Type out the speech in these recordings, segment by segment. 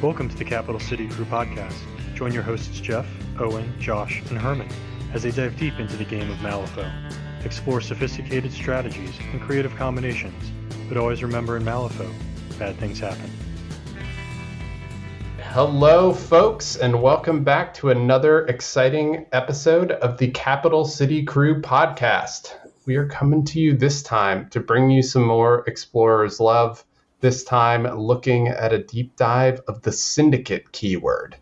Welcome to the Capital City Crew Podcast. Join your hosts Jeff, Owen, Josh, and Herman as they dive deep into the game of Malifaux. Explore sophisticated strategies and creative combinations, but always remember in Malifaux, bad things happen. Hello, folks, and welcome back to another exciting episode of the Capital City Crew Podcast. We are coming to you this time to bring you some more Explorers love, this time looking at a deep dive of the Syndicate keyword.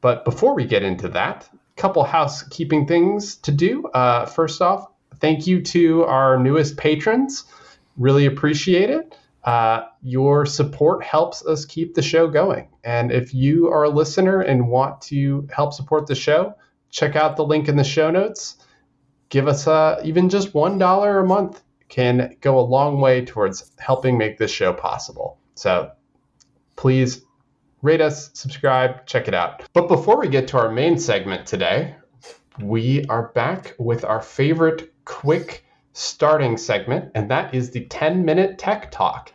But before we get into that, a couple housekeeping things to do. First off, thank you to our newest patrons. Really appreciate it. Your support helps us keep the show going. And if you are a listener and want to help support the show, check out the link in the show notes. Give us even just $1 a month can go a long way towards helping make this show possible. So please rate us, subscribe, check it out. But before we get to our main segment today, we are back with our favorite quick starting segment, and that is the 10-minute tech talk.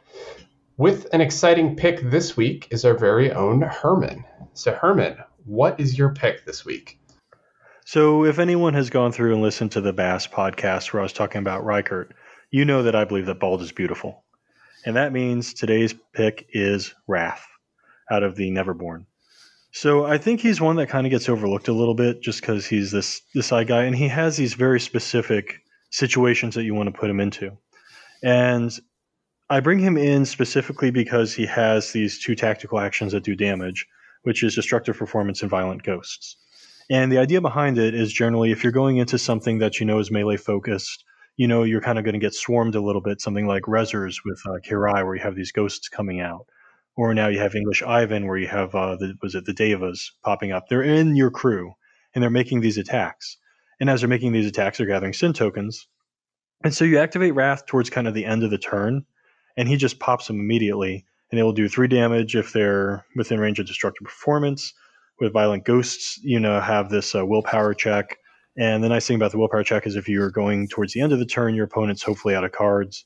With an exciting pick this week is our very own Herman. So Herman, what is your pick this week? So if anyone has gone through and listened to the Bass podcast where I was talking about Reichert, you know that I believe that bald is beautiful. And that means today's pick is Wrath out of the Neverborn. So I think he's one that kind of gets overlooked a little bit just because he's this side guy, and he has these very specific situations that you want to put him into. And I bring him in specifically because he has these two tactical actions that do damage, which is destructive performance and violent ghosts. And the idea behind it is generally if you're going into something that you know is melee focused, you know you're kind of going to get swarmed a little bit, something like Rezzers with Kirai where you have these ghosts coming out. Or now you have English Ivan where you have, the Devas popping up. They're in your crew and they're making these attacks. And as they're making these attacks, they're gathering sin tokens. And so you activate Wrath towards kind of the end of the turn, and he just pops them immediately. And it will do 3 damage if they're within range of destructive performance. With violent ghosts, you know, have this willpower check. And the nice thing about the willpower check is if you're going towards the end of the turn, your opponent's hopefully out of cards.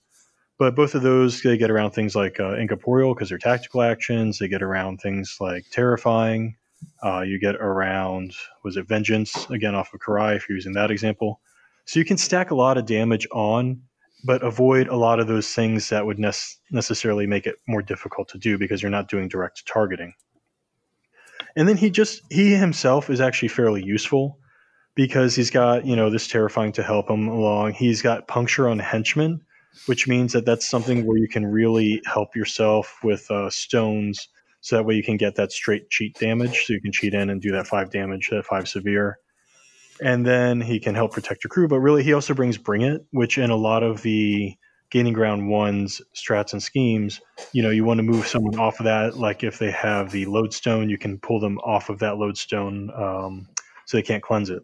But both of those, they get around things like incorporeal because they're tactical actions. They get around things like terrifying. You get around, vengeance, again, off of Kirai, if you're using that example. So you can stack a lot of damage on, but avoid a lot of those things that would necessarily make it more difficult to do because you're not doing direct targeting. And then he himself is actually fairly useful because he's got, this terrifying to help him along. He's got puncture on henchmen, which means that's something where you can really help yourself with stones. So that way you can get that straight cheat damage. So you can cheat in and do that 5 damage, that 5 severe. And then he can help protect your crew. But really, he also brings Bring It, which in a lot of the Gaining Ground 1's strats and schemes, you want to move someone off of that. Like if they have the lodestone, you can pull them off of that lodestone so they can't cleanse it.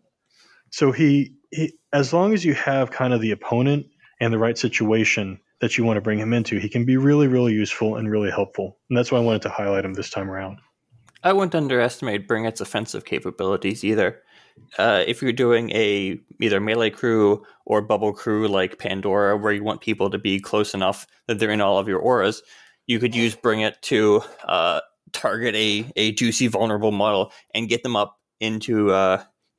So he, as long as you have kind of the opponent and the right situation that you want to bring him into, he can be really, really useful and really helpful. And that's why I wanted to highlight him this time around. I wouldn't underestimate Bring It's offensive capabilities either. If you're doing a either melee crew or bubble crew like Pandora, where you want people to be close enough that they're in all of your auras, you could use Bring It to target a juicy, vulnerable model and get them up into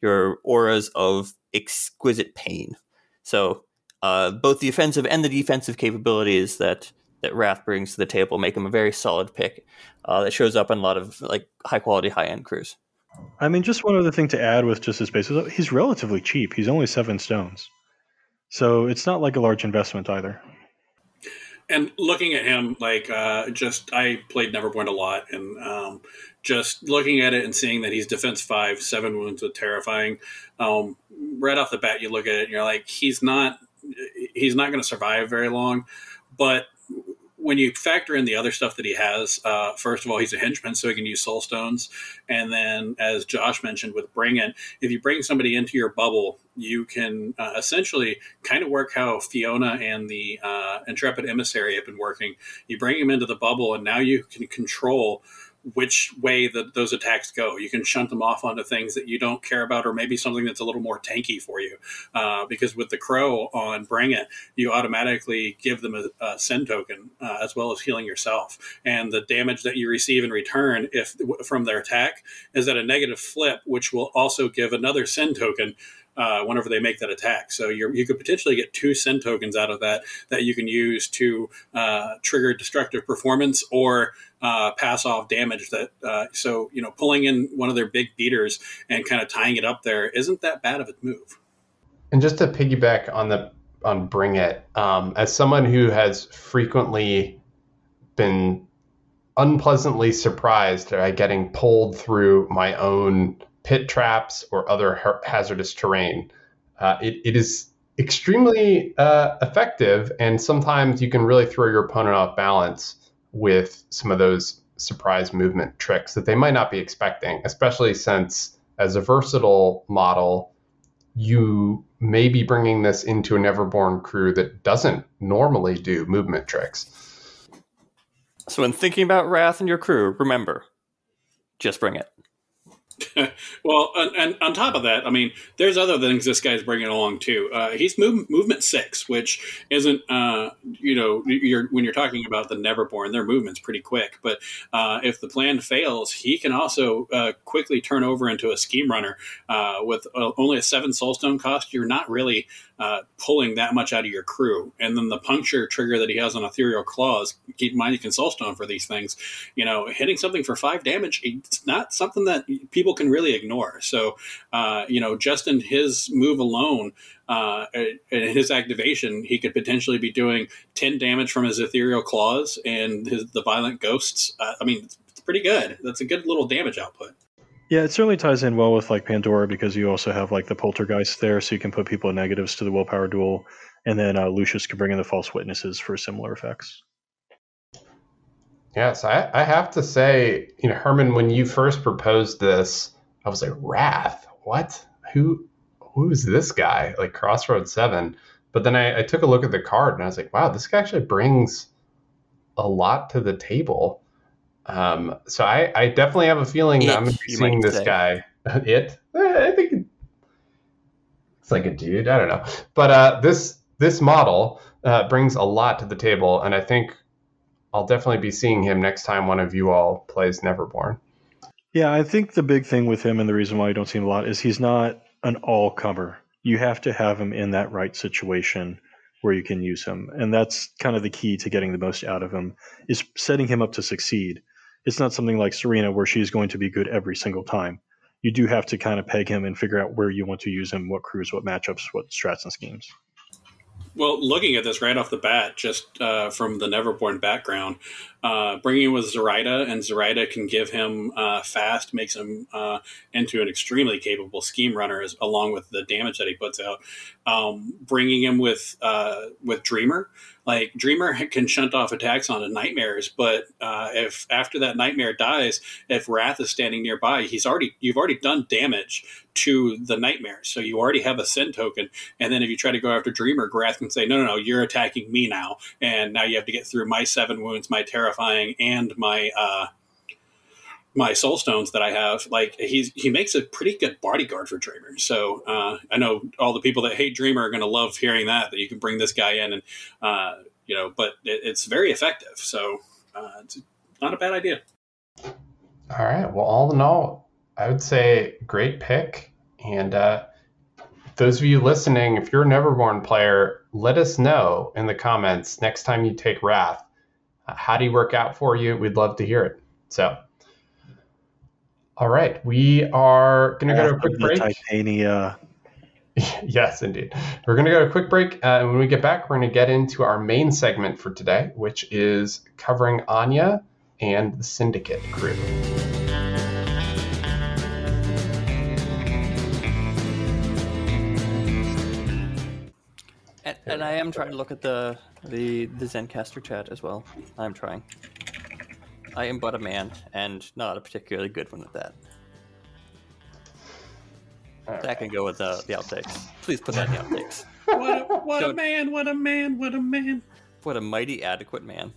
your auras of exquisite pain. So both the offensive and the defensive capabilities that Wrath brings to the table make him a very solid pick that shows up in a lot of high-quality, high-end crews. I mean, just one other thing to add with just his base. He's relatively cheap. He's only 7 stones. So it's not like a large investment either. And looking at him, I played Neverborn a lot, and just looking at it and seeing that he's defense 5, 7 wounds with terrifying, right off the bat you look at it and you're like, he's not going to survive very long. But when you factor in the other stuff that he has, first of all, he's a henchman, so he can use soul stones. And then, as Josh mentioned with Bring It, if you bring somebody into your bubble, you can essentially kind of work how Fiona and the Intrepid Emissary have been working. You bring him into the bubble, and now you can control which way that those attacks go. You can shunt them off onto things that you don't care about, or maybe something that's a little more tanky for you. Because with the Crow on Bring It, you automatically give them a send token as well as healing yourself. And the damage that you receive in return from their attack is at a negative flip, which will also give another send token whenever they make that attack. So you could potentially get 2 send tokens out of that you can use to trigger destructive performance or pass off damage. So pulling in one of their big beaters and kind of tying it up there isn't that bad of a move. And just to piggyback on Bring It, as someone who has frequently been unpleasantly surprised by getting pulled through my own pit traps or other hazardous terrain. It is extremely effective, and sometimes you can really throw your opponent off balance with some of those surprise movement tricks that they might not be expecting, especially since as a versatile model, you may be bringing this into a Neverborn crew that doesn't normally do movement tricks. So when thinking about Wrath and your crew, remember, just bring it. Well, and on top of that, I mean, there's other things this guy's bringing along too. He's movement 6, which isn't, when you're talking about the Neverborn, their movement's pretty quick. But if the plan fails, he can also quickly turn over into a scheme runner. With only a 7 soulstone cost, you're not really pulling that much out of your crew. And then the puncture trigger that he has on Ethereal Claws, keep in mind you can soulstone for these things. Hitting something for 5 damage, it's not something that people can really ignore. So, just in his move alone, and his activation, he could potentially be doing 10 damage from his Ethereal Claws and the Violent Ghosts. It's pretty good. That's a good little damage output. Yeah, it certainly ties in well with Pandora, because you also have the Poltergeist there, so you can put people in negatives to the Willpower Duel, and then Lucius can bring in the False Witnesses for similar effects. Yes, I have to say, Herman, when you first proposed this, I was like, Wrath? What? Who is this guy? Crossroads 7. But then I took a look at the card and I was like, wow, this guy actually brings a lot to the table. So I definitely have a feeling that I'm going to be seeing this guy. It? I think it's like a dude. I don't know. But this model brings a lot to the table, and I think I'll definitely be seeing him next time one of you all plays Neverborn. Yeah, I think the big thing with him and the reason why you don't see him a lot is he's not an all-comer. You have to have him in that right situation where you can use him. And that's kind of the key to getting the most out of him, is setting him up to succeed. It's not something like Serena where she's going to be good every single time. You do have to kind of peg him and figure out where you want to use him, what crews, what matchups, what strats and schemes. Well, looking at this right off the bat, just from the Neverborn background, bringing in with Zoraida, and Zoraida can give him fast, makes him into an extremely capable scheme runner, along with the damage that he puts out. Bringing him with Dreamer. Dreamer can shunt off attacks onto nightmares, but if after that nightmare dies, if Wrath is standing nearby, you've already done damage to the nightmare, so you already have a send token. And then if you try to go after Dreamer, Wrath can say, no, you're attacking me now, and now you have to get through my 7 wounds, my terrifying, and my my soul stones that I have. He makes a pretty good bodyguard for Dreamer. So I know all the people that hate Dreamer are going to love hearing that you can bring this guy in, and but it's very effective. So it's not a bad idea. All right. Well, all in all, I would say great pick. And those of you listening, if you're a Neverborn player, let us know in the comments next time you take Wrath. How do you work out for you? We'd love to hear it. So. All right, we are going to go to a quick break. Titania. Yes, indeed. We're going to go to a quick break. And when we get back, we're going to get into our main segment for today, which is covering Anya and the Syndicate crew. And I am trying to look at the Zencaster chat as well. I'm trying. I am but a man, and not a particularly good one at that. Right. That can go with the outtakes. Please put that in the outtakes. What a man, what a man, what a man. What a mighty adequate man.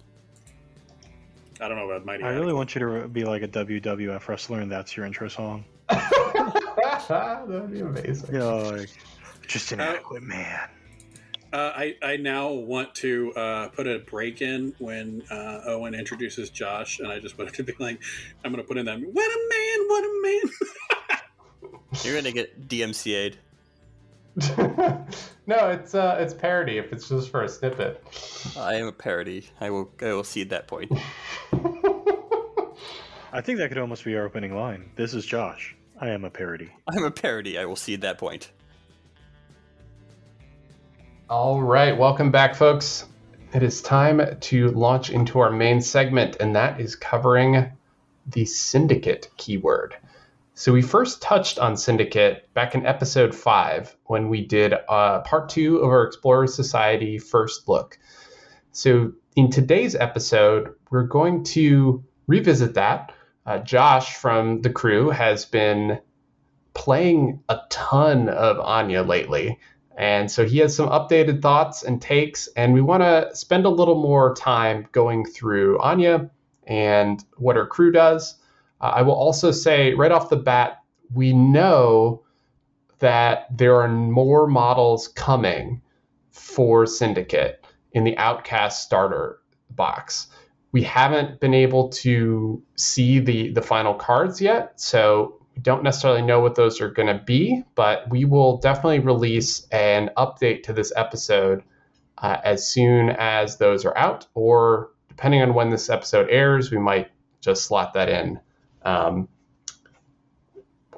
I don't know about Mighty. I really want you to be like a WWF wrestler, and that's your intro song. That'd be amazing. You know, like, just an adequate man. I now want to put a break in when Owen introduces Josh, and I just want it to be like, I'm going to put in that, what a man, what a man. You're going to get DMCA'd. No, it's parody if it's just for a snippet. I am a parody. I will cede that point. I think that could almost be our opening line. This is Josh. I am a parody. I'm a parody. I will cede that point. All right, welcome back, folks. It is time to launch into our main segment, and that is covering the syndicate keyword. So we first touched on syndicate back in episode 5 when we did part 2 of our Explorer Society first look. So in today's episode, we're going to revisit that. Josh from the crew has been playing a ton of Anya lately. And so he has some updated thoughts and takes, and we want to spend a little more time going through Anya and what her crew does. I will also say right off the bat, we know that there are more models coming for Syndicate in the Outcast starter box. We haven't been able to see the final cards yet, so don't necessarily know what those are going to be, but we will definitely release an update to this episode as soon as those are out, or depending on when this episode airs, we might just slot that in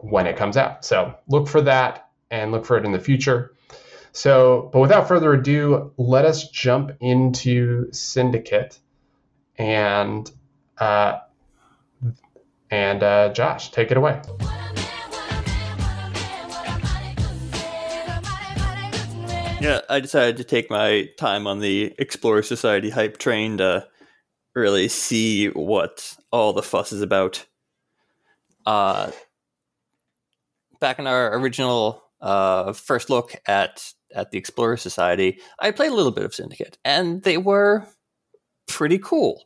when it comes out. So look for that and look for it in the future. So, but without further ado, let us jump into Syndicate and Josh, take it away. Yeah, I decided to take my time on the Explorer Society hype train to really see what all the fuss is about. Back in our original first look at the Explorer Society, I played a little bit of Syndicate, and they were pretty cool.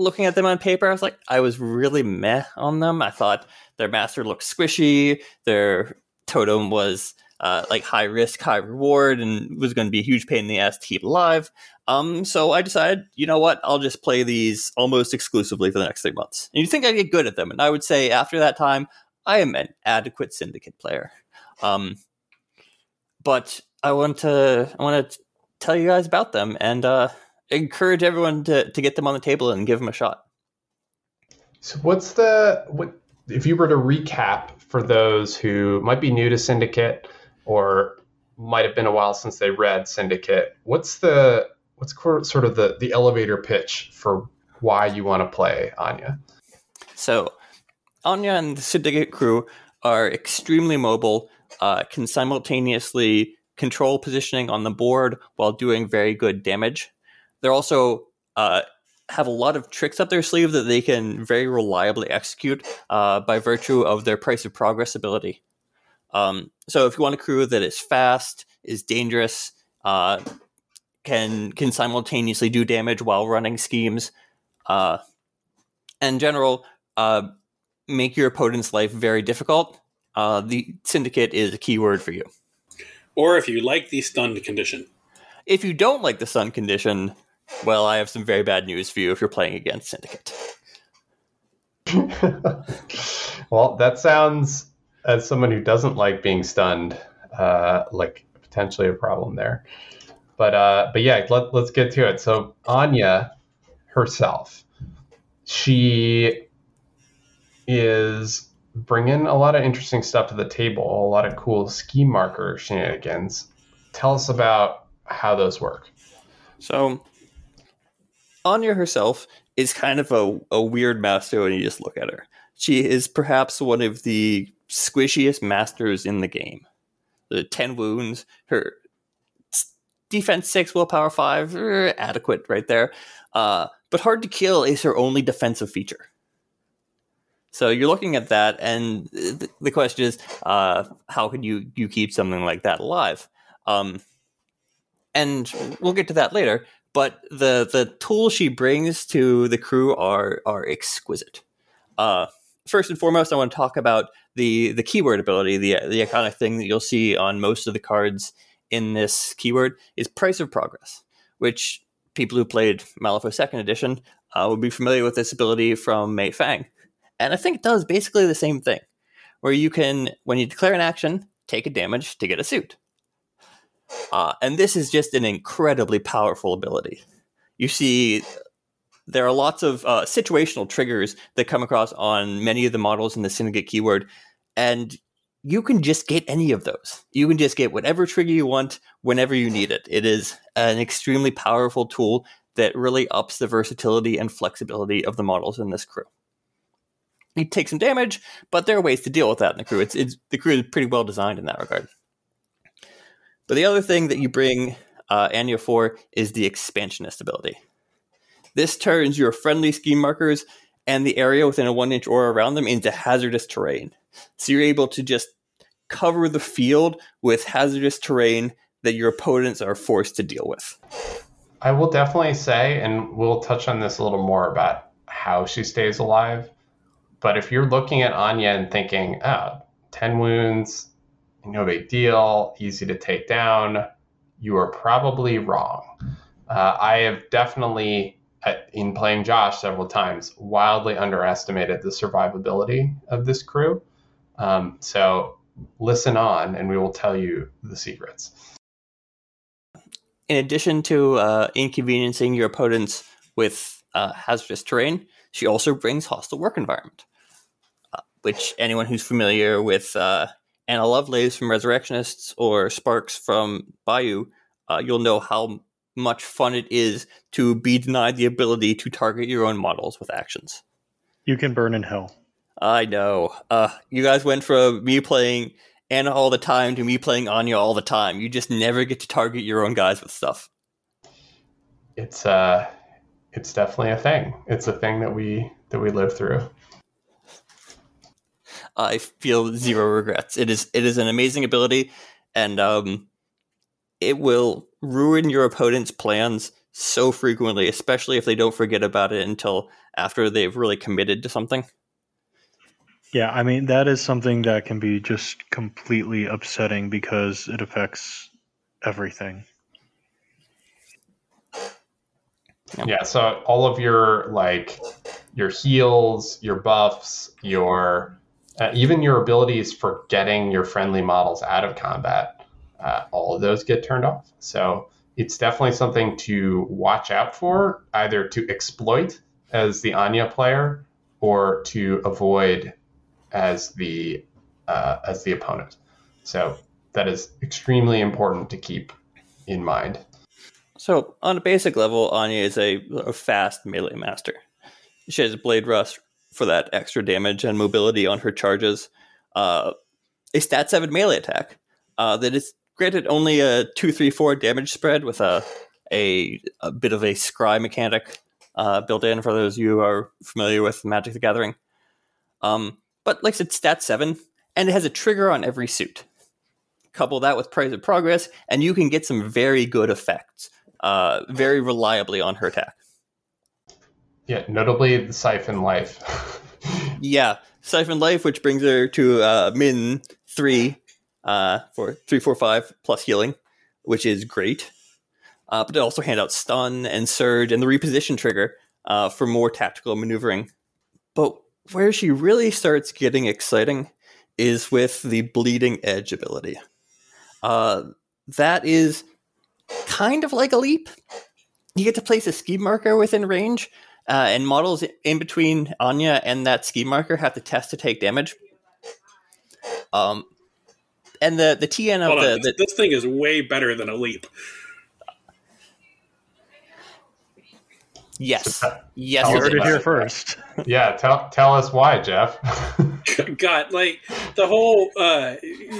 Looking at them on paper, I was really meh on them. I thought their master looked squishy. Their totem was high risk, high reward, and was going to be a huge pain in the ass to keep alive. So I decided, you know what? I'll just play these almost exclusively for the next 3 months. And you think I get good at them. And I would say after that time, I am an adequate Syndicate player. But I want to tell you guys about them and encourage everyone to get them on the table and give them a shot. So what if you were to recap for those who might be new to Syndicate or might have been a while since they read Syndicate, what's sort of the elevator pitch for why you want to play Anya? So Anya and the Syndicate crew are extremely mobile, can simultaneously control positioning on the board while doing very good damage. They're also have a lot of tricks up their sleeve that they can very reliably execute by virtue of their Price of Progress ability. So if you want a crew that is fast, is dangerous, can simultaneously do damage while running schemes, in general, make your opponent's life very difficult, the Syndicate is a key word for you. Or if you like the stunned condition. If you don't like the stun condition... Well, I have some very bad news for you if you're playing against Syndicate. Well, that sounds, as someone who doesn't like being stunned, like potentially a problem there. But yeah, let's get to it. So Anya herself, she is bringing a lot of interesting stuff to the table, a lot of cool scheme marker shenanigans. Tell us about how those work. So Anya herself is kind of a weird master when you just look at her. She is perhaps one of the squishiest masters in the game. The 10 wounds, her defense 6, willpower 5, adequate right there. But hard to kill is her only defensive feature. So you're looking at that, and the question is, how can you keep something like that alive? And we'll get to that later, But the tools she brings to the crew are exquisite. First and foremost, I want to talk about the keyword ability. The iconic thing that you'll see on most of the cards in this keyword is Price of Progress, which people who played Malifaux 2nd Edition would be familiar with this ability from Mei Fang. And I think it does basically the same thing, where you can, when you declare an action, take a damage to get a suit. And this is just an incredibly powerful ability. You see, there are lots of situational triggers that come across on many of the models in the Syndicate keyword, and you can just get any of those. You can just get whatever trigger you want whenever you need it. It is an extremely powerful tool that really ups the versatility and flexibility of the models in this crew. You take some damage, but there are ways to deal with that in the crew. The crew is pretty well designed in that regard. But the other thing that you bring Anya for is the Expansionist ability. This turns your friendly scheme markers and the area within a 1-inch aura around them into hazardous terrain. So you're able to just cover the field with hazardous terrain that your opponents are forced to deal with. I will definitely say, and we'll touch on this a little more about how she stays alive, but if you're looking at Anya and thinking, 10 wounds, no big deal, easy to take down, you are probably wrong. I have definitely, in playing Josh several times, wildly underestimated the survivability of this crew. So listen on, and we will tell you the secrets. In addition to inconveniencing your opponents with hazardous terrain, she also brings Hostile Work Environment, which anyone who's familiar with Anna Lovelace from Resurrectionists or Sparks from Bayou, you'll know how much fun it is to be denied the ability to target your own models with actions. You can burn in hell. I know. You guys went from me playing Anna all the time to me playing Anya all the time. You just never get to target your own guys with stuff. It's definitely a thing. It's a thing that we live through. I feel zero regrets. It is an amazing ability, and it will ruin your opponent's plans so frequently, especially if they don't forget about it until after they've really committed to something. Yeah, I mean, that is something that can be just completely upsetting because it affects everything. Yeah, so all of your heals, your buffs, your even your abilities for getting your friendly models out of combat, all of those get turned off. So it's definitely something to watch out for, either to exploit as the Anya player or to avoid as the opponent. So that is extremely important to keep in mind. So on a basic level, Anya is a fast melee master. She has Blade Rush for that extra damage and mobility on her charges. A stat 7 melee attack that is granted only a 2-3-4 damage spread with a bit of a scry mechanic built in for those of you who are familiar with Magic the Gathering. But like I said, stat 7, and it has a trigger on every suit. Couple that with Price of Progress, and you can get some very good effects very reliably on her attack. Yeah, notably the Siphon Life. Yeah, Siphon Life, which brings her to min 3 for 3-4-5 plus healing, which is great. But they also hand out Stun and Surge and the Reposition trigger for more tactical maneuvering. But where she really starts getting exciting is with the Bleeding Edge ability. That is kind of like a leap. You get to place a scheme marker within range, and models in between Anya and that scheme marker have to test to take damage. And the TN of this thing is way better than a leap. Yes. Yes. You heard it here first. Yeah. Tell us why, Jeff. God, like the whole,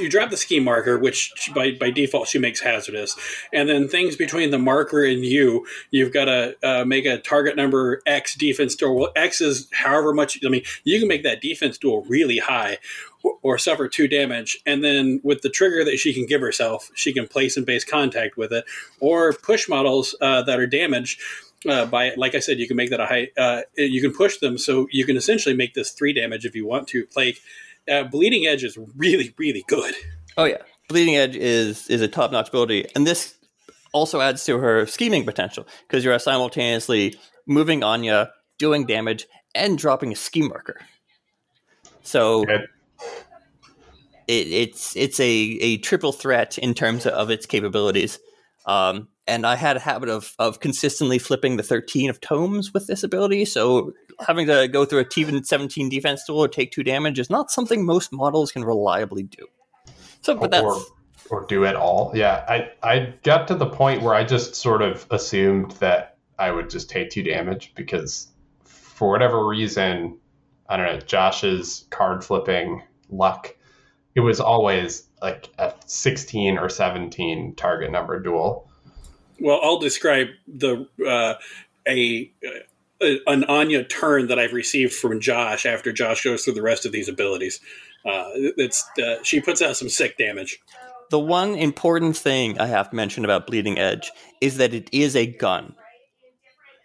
you drop the ski marker, which by default she makes hazardous. And then things between the marker and you've got to make a target number X defense duel. Well, X is however much, I mean, you can make that defense duel really high or suffer 2 damage. And then with the trigger that she can give herself, she can place and base contact with it or push models that are damaged. By like I said, you can make that a high. You can push them, so you can essentially make this 3 damage if you want to. Like, Bleeding Edge is really, really good. Oh yeah, Bleeding Edge is a top notch ability, and this also adds to her scheming potential because you're simultaneously moving Anya, doing damage, and dropping a ski marker. So it's a triple threat in terms of its capabilities. And I had a habit of consistently flipping the 13 of tomes with this ability, so having to go through a 17 defense duel or take 2 damage is not something most models can reliably do. So, but that's... Or do at all. Yeah, I got to the point where I just sort of assumed that I would just take 2 damage because for whatever reason, I don't know, Josh's card flipping luck, it was always like a 16 or 17 target number duel. Well, I'll describe the an Anya turn that I've received from Josh after Josh goes through the rest of these abilities. She puts out some sick damage. The one important thing I have to mention about Bleeding Edge is that it is a gun.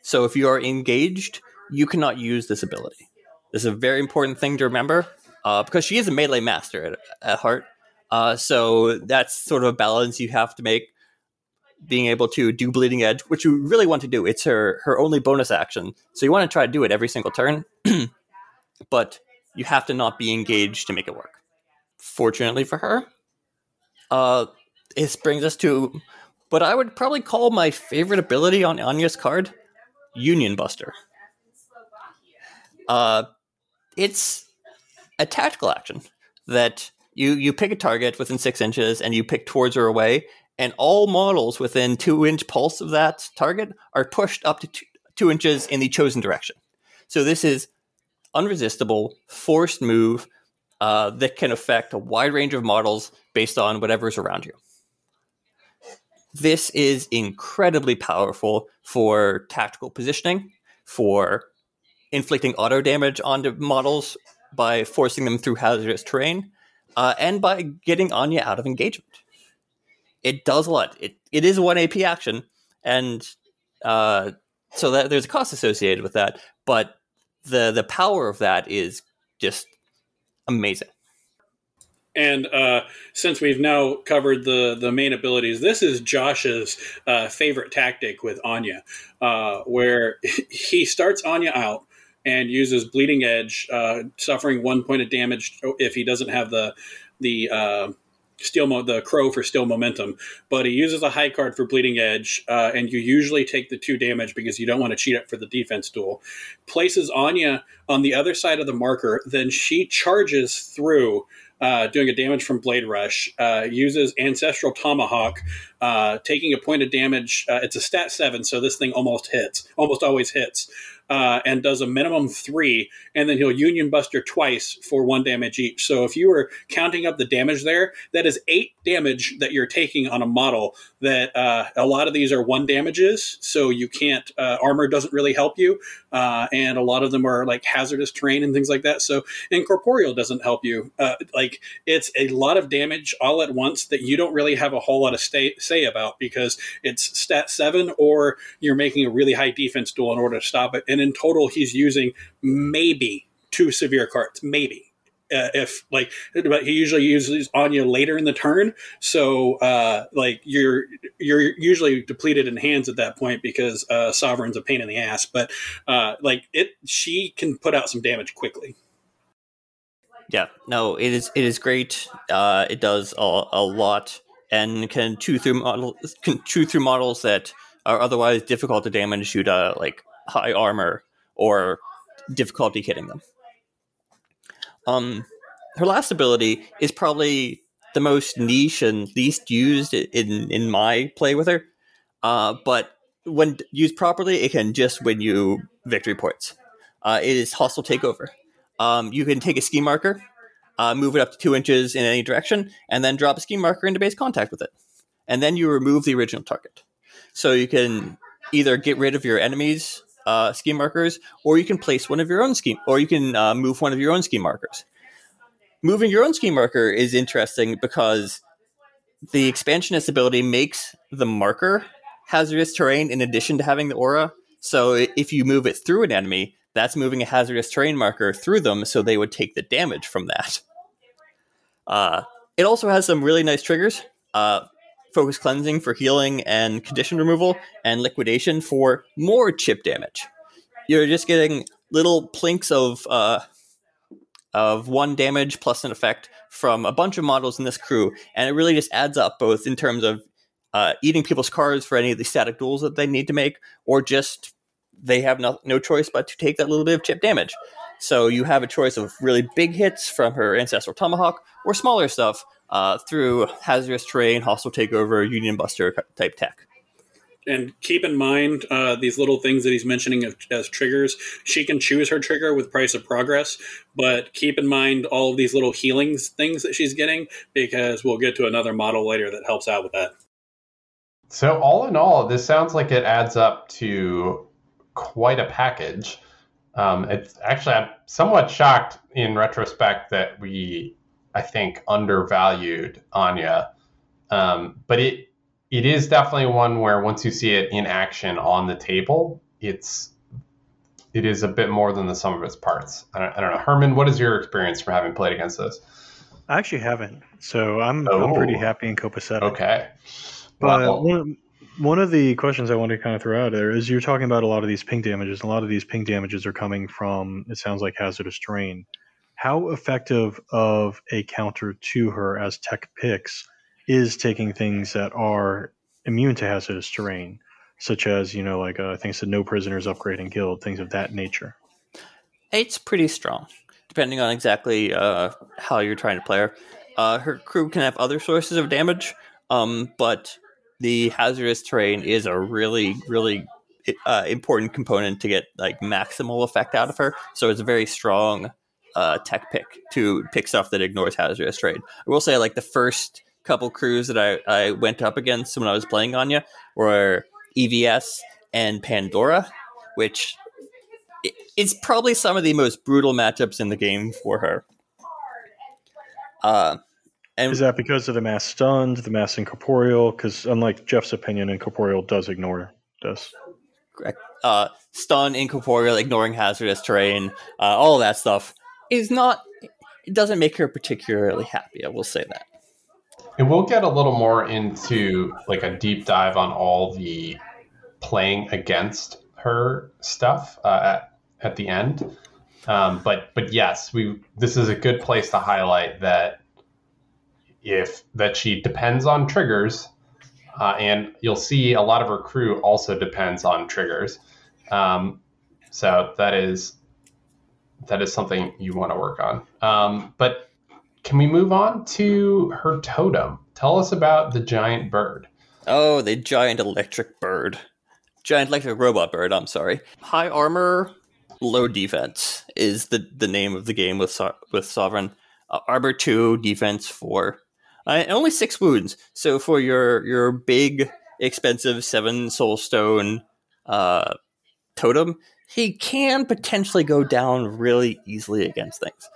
So if you are engaged, you cannot use this ability. This is a very important thing to remember because she is a melee master at heart. So that's sort of a balance you have to make. Being able to do Bleeding Edge, which you really want to do. It's her only bonus action. So you want to try to do it every single turn, but you have to not be engaged to make it work. Fortunately for her, this brings us to what I would probably call my favorite ability on Anya's card, Union Buster. It's a tactical action that you pick a target within 6 inches and you pick towards or away, and all models within 2-inch pulse of that target are pushed up to 2 inches in the chosen direction. So this is unresistible, forced move that can affect a wide range of models based on whatever's around you. This is incredibly powerful for tactical positioning, for inflicting auto damage onto models by forcing them through hazardous terrain, and by getting Anya out of engagement. It does a lot. It is a 1 AP action, and so that there's a cost associated with that, but the power of that is just amazing. And since we've now covered the main abilities, this is Josh's favorite tactic with Anya, where he starts Anya out and uses Bleeding Edge, suffering 1 point of damage if he doesn't have the crow for steel momentum, but he uses a high card for Bleeding Edge, and you usually take the 2 damage because you don't want to cheat up for the defense duel. Places Anya on the other side of the marker, then she charges through, doing a damage from Blade Rush, uses Ancestral Tomahawk, taking a point of damage. It's a stat 7, so this thing almost always hits, and does a minimum 3, and then he'll Union Buster twice for 1 damage each. So if you were counting up the damage there, that is 8 damage that you're taking on a model that a lot of these are 1 damages, so you can't, armor doesn't really help you, and a lot of them are like hazardous terrain and things like that, so incorporeal doesn't help you. It's a lot of damage all at once that you don't really have a whole lot of say about because it's stat 7 or you're making a really high defense duel in order to stop it. And in total, he's using maybe 2 severe cards, maybe. But he usually uses Anya later in the turn. So you're usually depleted in hands at that point because Sovereign's a pain in the ass. But she can put out some damage quickly. Yeah, no, it is great. It does a lot and can chew through models that are otherwise difficult to damage due to like high armor or difficulty hitting them. Her last ability is probably the most niche and least used in my play with her, but when used properly, it can just win you victory points. It is hostile takeover. You can take a ski marker, move it up to 2 inches in any direction, and then drop a ski marker into base contact with it. And then you remove the original target. So you can either get rid of your enemy's ski markers, or you can place one of your own ski, or you can move one of your own ski markers. Moving your own ski marker is interesting because the expansionist ability makes the marker hazardous terrain in addition to having the aura. So if you move it through an enemy, that's moving a hazardous terrain marker through them, so they would take the damage from that. It also has some really nice triggers. Focus cleansing for healing and condition removal, and liquidation for more chip damage. You're just getting little plinks of one damage plus an effect from a bunch of models in this crew, and it really just adds up, both in terms of eating people's cards for any of the static duels that they need to make, or just they have no choice but to take that little bit of chip damage. So you have a choice of really big hits from her Ancestral Tomahawk, or smaller stuff through hazardous terrain, hostile takeover, Union Buster type tech. And keep in mind these little things that he's mentioning as triggers. She can choose her trigger with Price of Progress, but keep in mind all of these little healings things that she's getting, because we'll get to another model later that helps out with that. So all in all, this sounds like it adds up to quite a package. It's actually, I'm somewhat shocked in retrospect that we, I think, undervalued Anya. But it is definitely one where once you see it in action on the table, it is a bit more than the sum of its parts. I don't know. Herman, what is your experience from having played against this? I actually haven't. So I'm pretty happy in copacetic. Okay. But one of the questions I want to kind of throw out there is, you're talking about a lot of these pink damages. A lot of these pink damages are coming from, it sounds like, hazardous terrain. How effective of a counter to her as tech picks is taking things that are immune to hazardous terrain, such as, like things that no prisoners upgrade in Guild, things of that nature? It's pretty strong, depending on exactly how you're trying to play her. Her crew can have other sources of damage, but the hazardous terrain is a really, really important component to get maximal effect out of her. So it's a very strong tech pick to pick stuff that ignores hazardous terrain. I will say, the first couple crews that I went up against when I was playing Anya were EVS and Pandora, which is probably some of the most brutal matchups in the game for her. And is that because of the mass stunned, the mass incorporeal? Because unlike Jeff's opinion, incorporeal does ignore this. Correct. Stun, incorporeal, ignoring hazardous terrain, all of that stuff is not. It doesn't make her particularly happy, I will say that. And we'll get a little more into a deep dive on all the playing against her stuff at the end. But yes, this is a good place to highlight that she depends on triggers, and you'll see a lot of her crew also depends on triggers. So that is something you want to work on. But can we move on to her totem? Tell us about the giant bird. Oh, the giant electric bird. Giant electric robot bird, I'm sorry. High armor, low defense is the name of the game with Sovereign. Arbor 2, defense 4. And only 6 wounds. So for your big, expensive 7 soulstone totem, he can potentially go down really easily against things.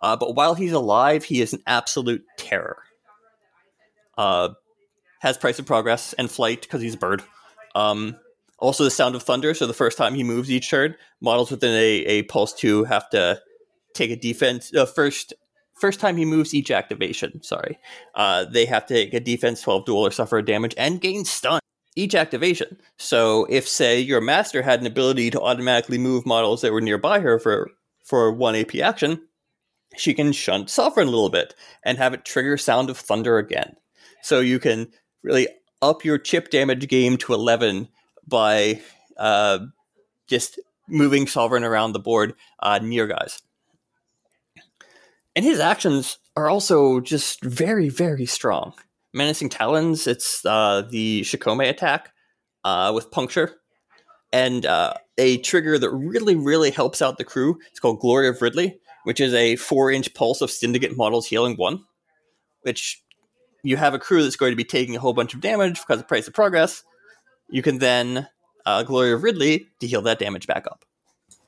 But while he's alive, he is an absolute terror. Has Price of Progress and Flight, because he's a bird. Also the Sound of Thunder, so the first time he moves each turn, models within a Pulse 2 have to take a defense... First time he moves each activation, they have to take a defense 12 duel or suffer a damage and gain stun each activation. So if, say, your master had an ability to automatically move models that were nearby her for 1 AP action... she can shunt Sovereign a little bit and have it trigger Sound of Thunder again. So you can really up your chip damage game to 11 by just moving Sovereign around the board near guys. And his actions are also just very, very strong. Menacing Talons, it's the Shikome attack. with puncture. And a trigger that really, really helps out the crew. It's called Glory of Ridley, which is a 4-inch pulse of Syndicate models healing 1, which you have a crew that's going to be taking a whole bunch of damage because of Price of Progress. You can then Glory of Ridley to heal that damage back up.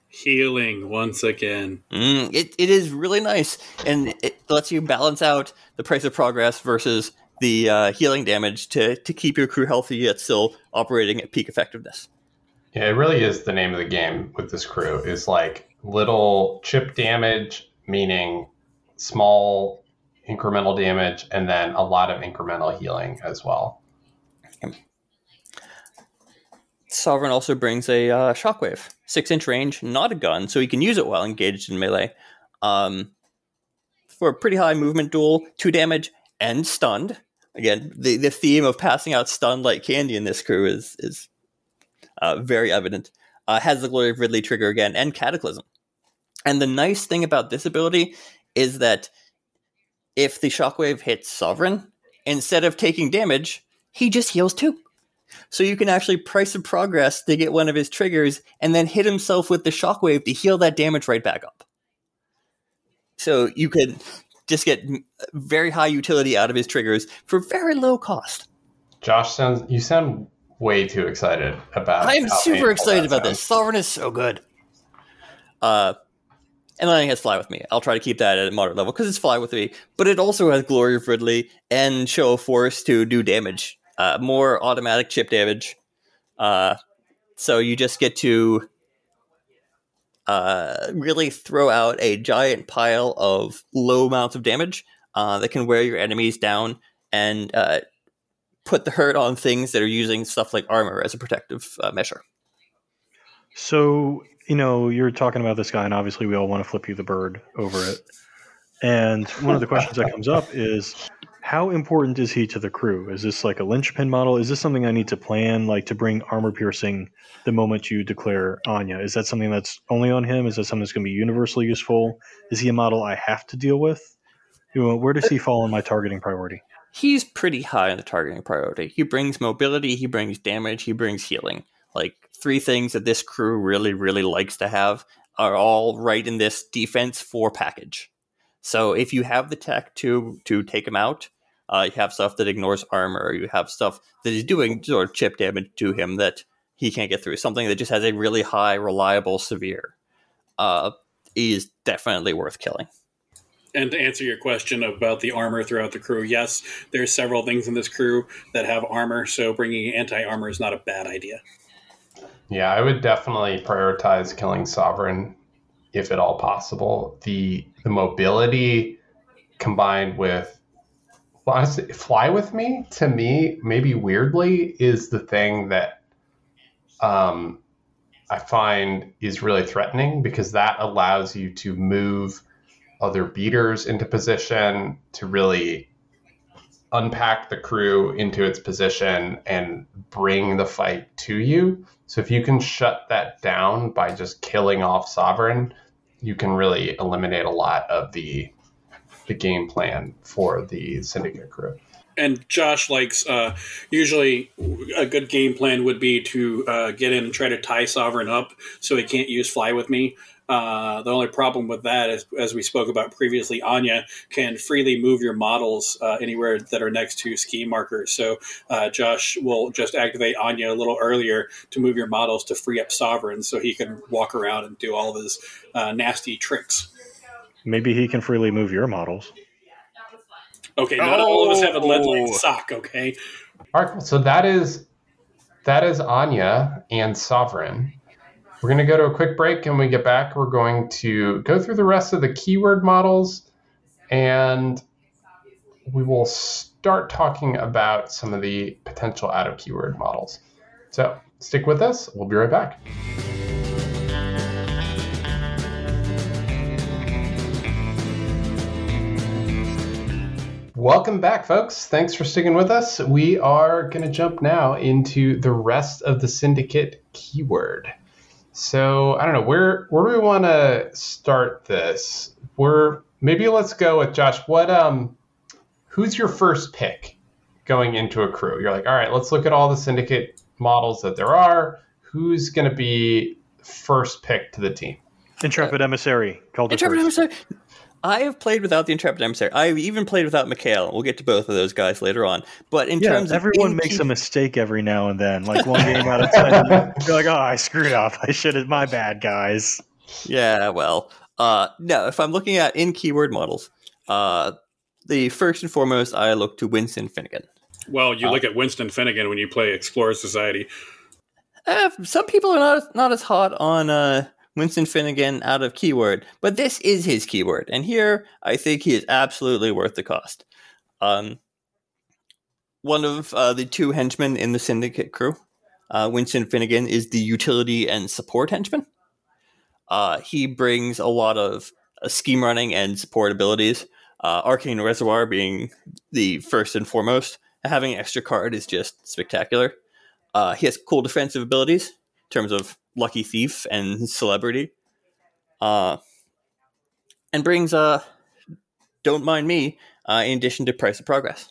Healing once again. It is really nice, and it lets you balance out the Price of Progress versus the healing damage to keep your crew healthy yet still operating at peak effectiveness. Yeah, it really is the name of the game with this crew. It's like little chip damage, meaning small incremental damage, and then a lot of incremental healing as well. Sovereign also brings a shockwave, 6-inch range, not a gun, so he can use it while engaged in melee. For a pretty high movement duel, 2 damage and stunned. Again, the theme of passing out stunned like candy in this crew is very evident. Has the Glory of Ridley trigger again, and Cataclysm. And the nice thing about this ability is that if the shockwave hits Sovereign, instead of taking damage, he just heals 2. So you can actually Price of Progress to get one of his triggers, and then hit himself with the shockwave to heal that damage right back up. So you could just get very high utility out of his triggers for very low cost. Josh, you sound way too excited about it. I am super excited about this. Sovereign is so good. And then it has Fly With Me. I'll try to keep that at a moderate level because it's Fly With Me. But it also has Glory of Ridley and Show of Force to do damage. More automatic chip damage. So you just get to really throw out a giant pile of low amounts of damage that can wear your enemies down and put the hurt on things that are using stuff like armor as a protective measure. So, you're talking about this guy, and obviously we all want to flip you the bird over it. And one of the questions that comes up is, how important is he to the crew? Is this like a linchpin model? Is this something I need to plan, like to bring armor piercing the moment you declare Anya? Is that something that's only on him? Is that something that's going to be universally useful? Is he a model I have to deal with? Where does he fall in my targeting priority? He's pretty high on the targeting priority. He brings mobility, he brings damage, he brings healing. Like 3 things that this crew really, really likes to have are all right in this defense 4 package. So if you have the tech to take him out, you have stuff that ignores armor, you have stuff that is doing sort of chip damage to him that he can't get through. Something that just has a really high, reliable, severe. He is definitely worth killing. And to answer your question about the armor throughout the crew, yes, there's several things in this crew that have armor, so bringing anti-armor is not a bad idea. Yeah, I would definitely prioritize killing Sovereign, if at all possible. The mobility combined with, well, honestly, Fly With Me, to me, maybe weirdly, is the thing that I find is really threatening, because that allows you to move other beaters into position, to really unpack the crew into its position and bring the fight to you. So if you can shut that down by just killing off Sovereign, you can really eliminate a lot of the game plan for the Syndicate crew. And Josh likes, usually a good game plan would be to get in and try to tie Sovereign up so he can't use Fly With Me. The only problem with that is, as we spoke about previously, Anya can freely move your models anywhere that are next to ski markers. So Josh will just activate Anya a little earlier to move your models to free up Sovereign so he can walk around and do all of his nasty tricks. Maybe he can freely move your models. Okay, not all of us have a lead-lined sock, okay? All right, so that is Anya and Sovereign. We're going to go to a quick break, and when we get back, we're going to go through the rest of the keyword models, and we will start talking about some of the potential out-of-keyword models. So stick with us. We'll be right back. Welcome back, folks. Thanks for sticking with us. We are going to jump now into the rest of the Syndicate keyword. So I don't know, where do we want to start this? Maybe let's go with Josh. Who's your first pick going into a crew. You're like, all right, let's look at all the syndicate models that there are. Who's going to be first pick to the team? Intrepid Emissary. Intrepid Emissary. I have played without the Intrepid Emissary. I've even played without Mikhail. We'll get to both of those guys later on. But in terms of everyone makes a mistake every now and then, like one game out of 10. You're like, oh, I screwed up. I should have. My bad, guys. Yeah, well, no. If I'm looking at in keyword models, the first and foremost, I look to Winston Finnegan. Well, you look at Winston Finnegan when you play Explorer Society. Some people are not as hot on. Winston Finnegan out of keyword, but this is his keyword. And here, I think he is absolutely worth the cost. One of the two henchmen in the syndicate crew, Winston Finnegan, is the utility and support henchman. He brings a lot of scheme running and support abilities, Arcane Reservoir being the first and foremost. Having an extra card is just spectacular. He has cool defensive abilities in terms of Lucky Thief and Celebrity, and brings Don't Mind Me in addition to Price of Progress.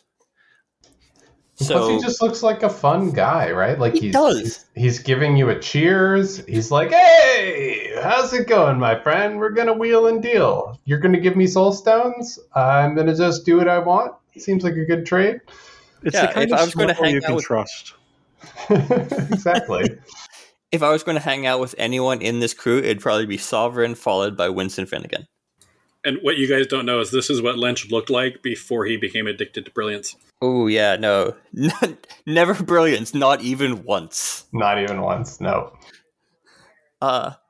So, plus he just looks like a fun guy, right? Like he's giving you a cheers. He's like, hey, how's it going, my friend? We're going to wheel and deal. You're going to give me soul stones. I'm going to just do what I want. Seems like a good trade. It's the kind of people you can trust. Exactly. If I was going to hang out with anyone in this crew, it'd probably be Sovereign, followed by Winston Finnegan. And what you guys don't know is this is what Lynch looked like before he became addicted to brilliance. Oh, yeah, no. Never brilliance, not even once. Not even once, no. But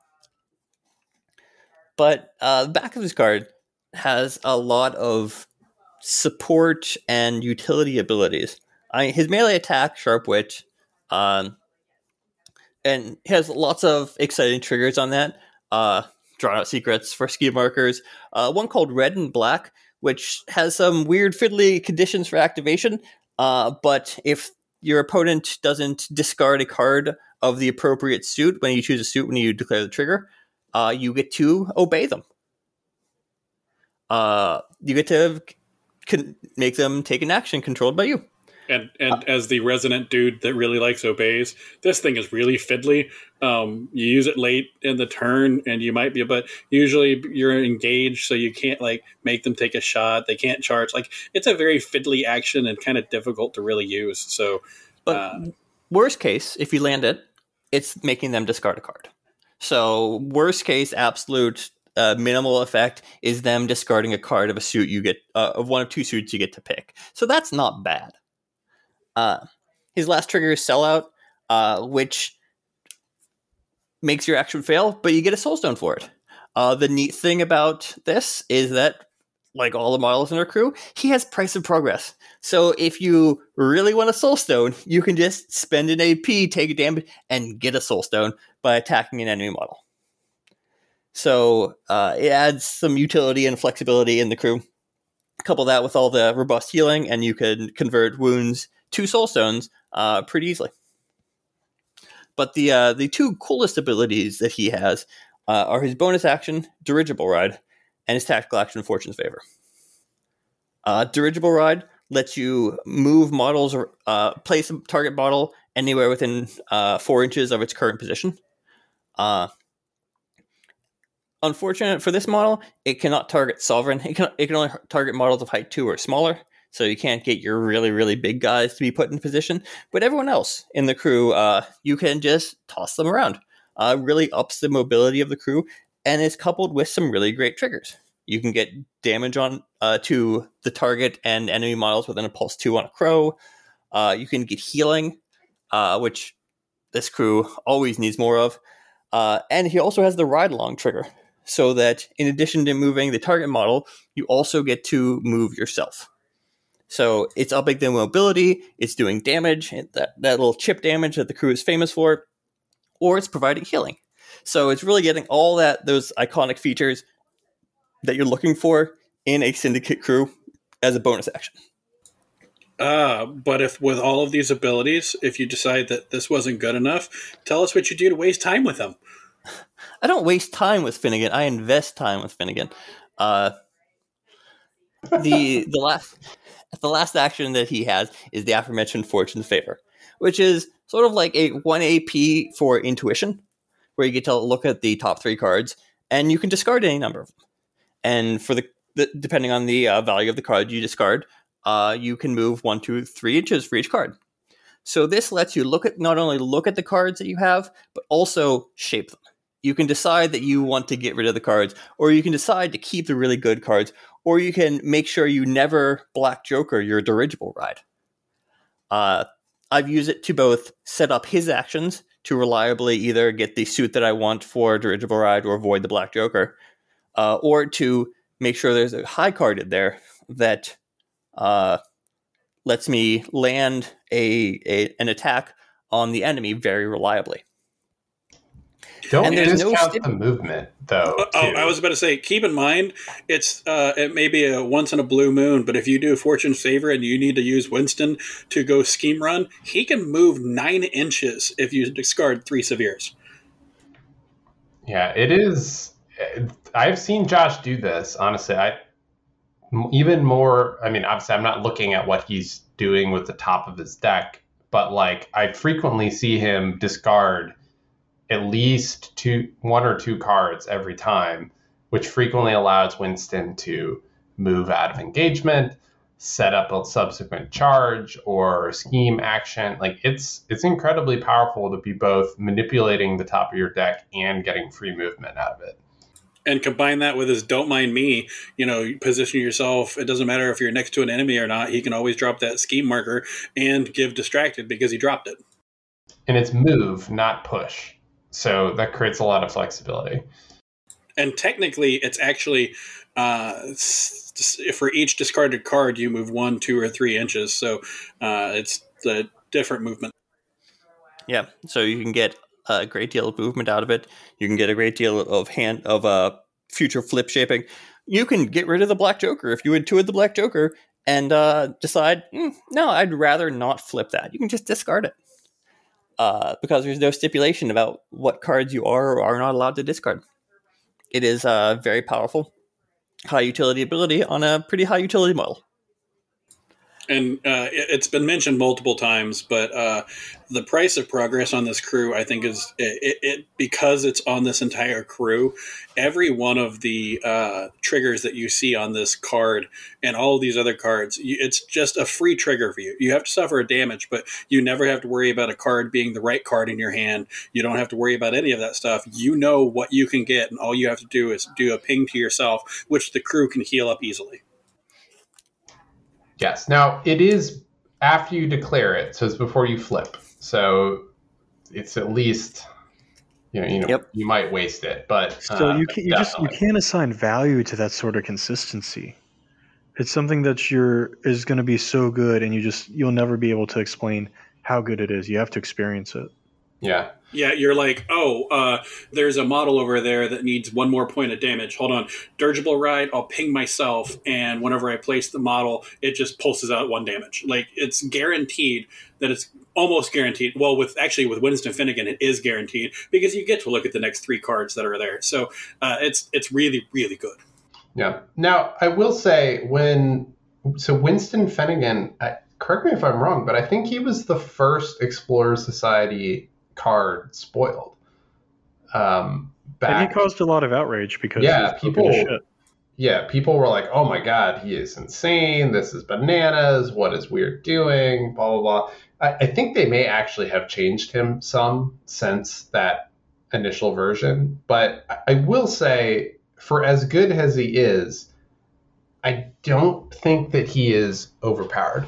the back of this card has a lot of support and utility abilities. His melee attack, Sharp Witch, and has lots of exciting triggers on that. Drawn Out Secrets for ski markers. One called Red and Black, which has some weird fiddly conditions for activation. But if your opponent doesn't discard a card of the appropriate suit when you choose a suit when you declare the trigger, you get to obey them. You get to make them take an action controlled by you. And as the resident dude that really likes obeys, this thing is really fiddly. You use it late in the turn, and you might be, but usually you're engaged, so you can't like make them take a shot. They can't charge. Like it's a very fiddly action and kind of difficult to really use. So, but worst case, if you land it, it's making them discard a card. So worst case, absolute minimal effect is them discarding a card of a suit you get of one of two suits you get to pick. So that's not bad. His last trigger is Sellout, which makes your action fail, but you get a soulstone for it. The neat thing about this is that, like all the models in our crew, he has Price of Progress. So if you really want a soulstone, you can just spend an AP, take a damage, and get a soulstone by attacking an enemy model. So it adds some utility and flexibility in the crew. Couple that with all the robust healing, and you can convert wounds two soul stones pretty easily. But the two coolest abilities that he has are his bonus action, Dirigible Ride, and his tactical action, Fortune's Favor. Dirigible Ride lets you move models or place a target model anywhere within 4 inches of its current position. Unfortunate for this model, it cannot target Sovereign. It can only target models of height 2 or smaller. So you can't get your really, really big guys to be put in position. But everyone else in the crew, you can just toss them around. Really ups the mobility of the crew, and is coupled with some really great triggers. You can get damage on to the target and enemy models within a pulse 2 on a crow. You can get healing, which this crew always needs more of. And he also has the ride-along trigger, so that in addition to moving the target model, you also get to move yourself. So it's upping the mobility, it's doing damage, that little chip damage that the crew is famous for, or it's providing healing. So it's really getting all those iconic features that you're looking for in a syndicate crew as a bonus action. But if with all of these abilities, if you decide that this wasn't good enough, tell us what you do to waste time with them. I don't waste time with Finnegan. I invest time with Finnegan. The last... The last action that he has is the aforementioned Fortune's Favor, which is sort of like a 1 AP for Intuition, where you get to look at the top three cards, and you can discard any number of them. And for the depending on the value of the card you discard, you can move 1, 2, 3 inches for each card. So this lets you look at not only look at the cards that you have, but also shape them. You can decide that you want to get rid of the cards, or you can decide to keep the really good cards, or you can make sure you never Black Joker your dirigible ride. I've used it to both set up his actions to reliably either get the suit that I want for dirigible ride or avoid the Black Joker, or to make sure there's a high card in there that lets me land an attack on the enemy very reliably. Don't discount the movement, though. I was about to say, keep in mind, it's it may be a once in a blue moon, but if you do Fortune's Favor and you need to use Winston to go scheme run, he can move 9 inches if you discard 3 severes. Yeah, it is. I've seen Josh do this, honestly. Obviously, I'm not looking at what he's doing with the top of his deck, but like I frequently see him discard at least 1 or 2 cards every time, which frequently allows Winston to move out of engagement, set up a subsequent charge or scheme action. Like it's incredibly powerful to be both manipulating the top of your deck and getting free movement out of it. And combine that with his don't mind me, position yourself. It doesn't matter if you're next to an enemy or not. He can always drop that scheme marker and give distracted because he dropped it. And it's move, not push. So that creates a lot of flexibility. And technically, it's actually for each discarded card, you move 1, 2, or 3 inches. So it's the different movement. Yeah, so you can get a great deal of movement out of it. You can get a great deal of future flip shaping. You can get rid of the Black Joker if you intuit the Black Joker and decide, no, I'd rather not flip that. You can just discard it. Because there's no stipulation about what cards you are or are not allowed to discard. It is a very powerful high utility ability on a pretty high utility model. And it's been mentioned multiple times, but the price of progress on this crew, I think, is it because it's on this entire crew. Every one of the triggers that you see on this card and all of these other cards, it's just a free trigger for you. You have to suffer a damage, but you never have to worry about a card being the right card in your hand. You don't have to worry about any of that stuff. You know what you can get, and all you have to do is do a ping to yourself, which the crew can heal up easily. Yes. Now, it is after you declare it, so it's before you flip. So it's at least, yep. You might waste it, but so you can't assign value to that sort of consistency. It's something that is going to be so good, and you'll never be able to explain how good it is. You have to experience it. Yeah. Yeah, you're like, there's a model over there that needs 1 more point of damage. Hold on. Dirigible ride, I'll ping myself, and whenever I place the model, it just pulses out 1 damage. Like, it's guaranteed that it's almost guaranteed. Well, with Winston Finnegan, it is guaranteed because you get to look at the next 3 cards that are there. So it's really, really good. Yeah. Now, I will say Winston Finnegan, correct me if I'm wrong, but I think he was the first Explorer Society card spoiled back, and he caused a lot of outrage because people were like, oh my god, he is insane, this is bananas, what is Weird doing, blah blah blah. I think they may actually have changed him some since that initial version, but I will say, for as good as he is, I don't think that he is overpowered.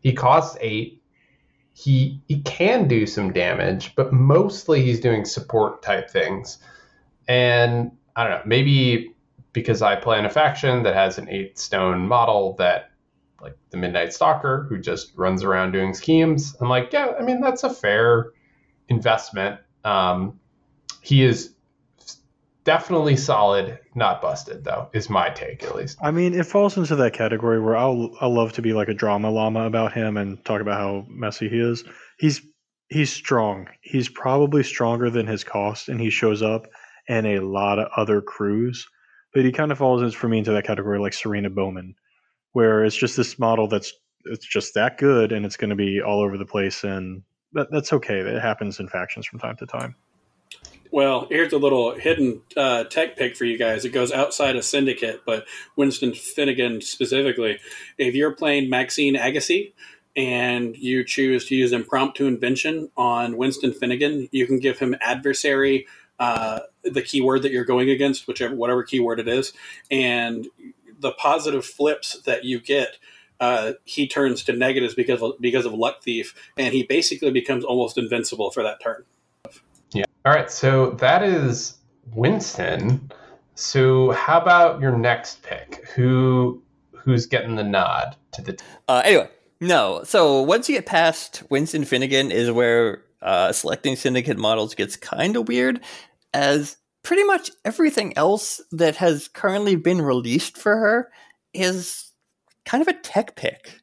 He costs 8. He can do some damage, but mostly he's doing support type things. And I don't know, maybe because I play in a faction that has an 8-stone model that, like the Midnight Stalker, who just runs around doing schemes, I'm like, yeah, I mean, that's a fair investment. He is definitely solid, not busted, though, is my take, at least. I mean, it falls into that category where I'll love to be like a drama llama about him and talk about how messy he is. He's strong. He's probably stronger than his cost, and he shows up in a lot of other crews. But he kind of falls, for me, into that category like Serena Bowman, where it's just this model it's just that good, and it's going to be all over the place, and that's okay. It happens in factions from time to time. Well, here's a little hidden tech pick for you guys. It goes outside of Syndicate, but Winston Finnegan specifically. If you're playing Maxine Agassiz and you choose to use Impromptu Invention on Winston Finnegan, you can give him adversary, the keyword that you're going against, whatever keyword it is, and the positive flips that you get, he turns to negatives because of Luck Thief, and he basically becomes almost invincible for that turn. Yeah. All right. So that is Winston. So how about your next pick? Who's getting the nod to the? Anyway, no. So once you get past Winston Finnegan, is where selecting Syndicate models gets kind of weird, as pretty much everything else that has currently been released for her is kind of a tech pick.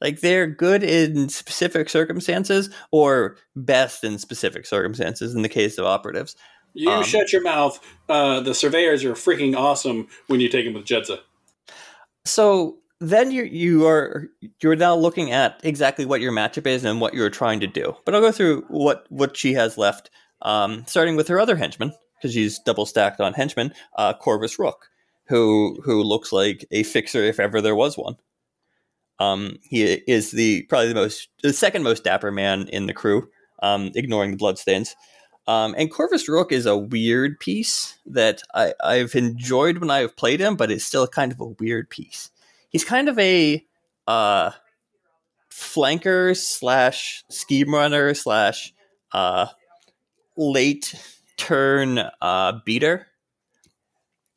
Like, they're good in specific circumstances, or best in specific circumstances in the case of operatives. You shut your mouth. The surveyors are freaking awesome when you take them with Jedza. So then you're now looking at exactly what your matchup is and what you're trying to do. But I'll go through what she has left, starting with her other henchman, because she's double stacked on henchmen, Corvus Rook, who looks like a fixer if ever there was one. He is the second most dapper man in the crew, ignoring the bloodstains. And Corvus Rook is a weird piece that I've enjoyed when I've played him, but it's still kind of a weird piece. He's kind of a flanker slash scheme runner slash late turn beater,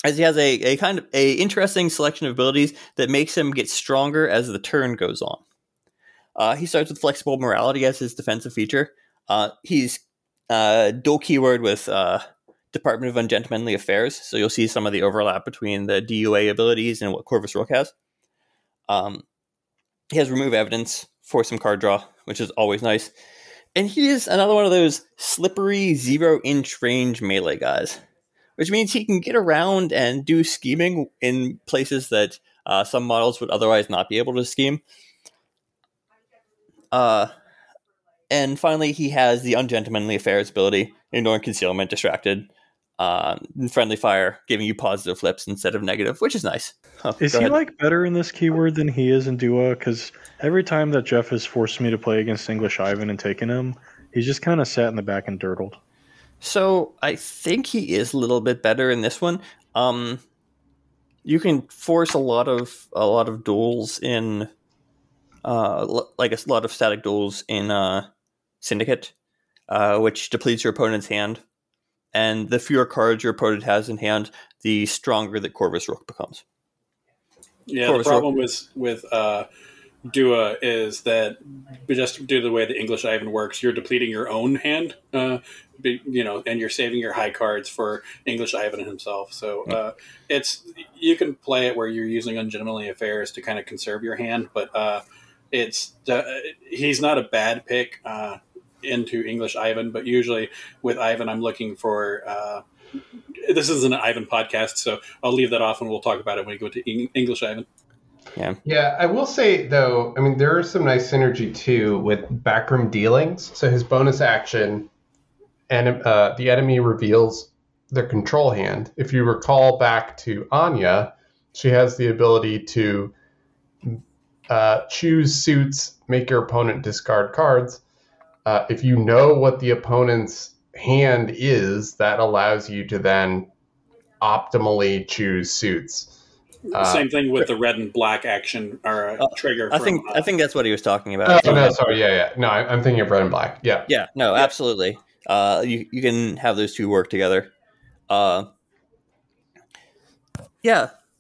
as he has a kind of a interesting selection of abilities that makes him get stronger as the turn goes on. He starts with Flexible Morality as his defensive feature. He's dual keyword with Department of Ungentlemanly Affairs, so you'll see some of the overlap between the DUA abilities and what Corvus Rook has. He has Remove Evidence for some card draw, which is always nice. And he is another one of those slippery 0-inch range melee guys, which means he can get around and do scheming in places that some models would otherwise not be able to scheme. And finally, he has the Ungentlemanly Affairs ability, ignoring concealment, distracted, and friendly fire, giving you positive flips instead of negative, which is nice. Oh, is he like better in this keyword than he is in Dua? Because every time that Jeff has forced me to play against English Ivan and taken him, he's just kind of sat in the back and dirtled. So I think he is a little bit better in this one. You can force a lot of duels in, like a lot of static duels in Syndicate, which depletes your opponent's hand. And the fewer cards your opponent has in hand, the stronger that Corvus Rook becomes. Yeah, Corvus the problem with Dua is that just due to the way the English Ivan works, you're depleting your own hand, and you're saving your high cards for English Ivan himself. So you can play it where you're using Ungentlemanly Affairs to kind of conserve your hand, but he's not a bad pick into English Ivan. But usually with Ivan, I'm looking for this isn't an Ivan podcast, so I'll leave that off and we'll talk about it when we go to English Ivan. Yeah, I will say, though, I mean, there is some nice synergy, too, with backroom dealings. So his bonus action, and the enemy reveals their control hand. If you recall back to Anya, she has the ability to choose suits, make your opponent discard cards. If you know what the opponent's hand is, that allows you to then optimally choose suits. Same thing with the red and black action or trigger. I think that's what he was talking about. Oh, no, sorry. Yeah. No, I'm thinking of red and black. Yeah. Yeah. No, yeah. Absolutely. You can have those two work together. Yeah.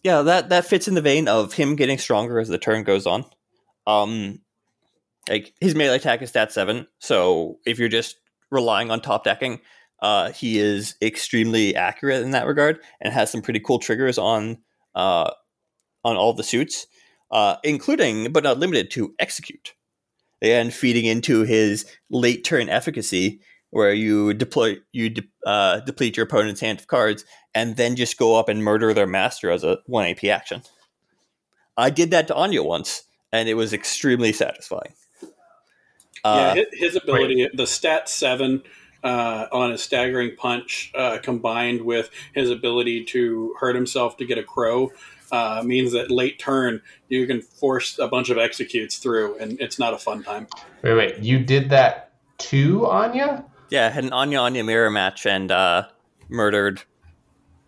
That fits in the vein of him getting stronger as the turn goes on. Like his melee attack is stat 7, so if you're just relying on top decking, he is extremely accurate in that regard and has some pretty cool triggers on all the suits, including but not limited to Execute, and feeding into his late turn efficacy, where you deplete your opponent's hand of cards and then just go up and murder their master as a 1 AP action. I did that to Anya once, and it was extremely satisfying. Yeah, his ability, the stat 7 on his staggering punch combined with his ability to hurt himself to get a crow means that late turn you can force a bunch of executes through, and it's not a fun time. Wait, you did that to Anya? Yeah, I had an Anya mirror match and murdered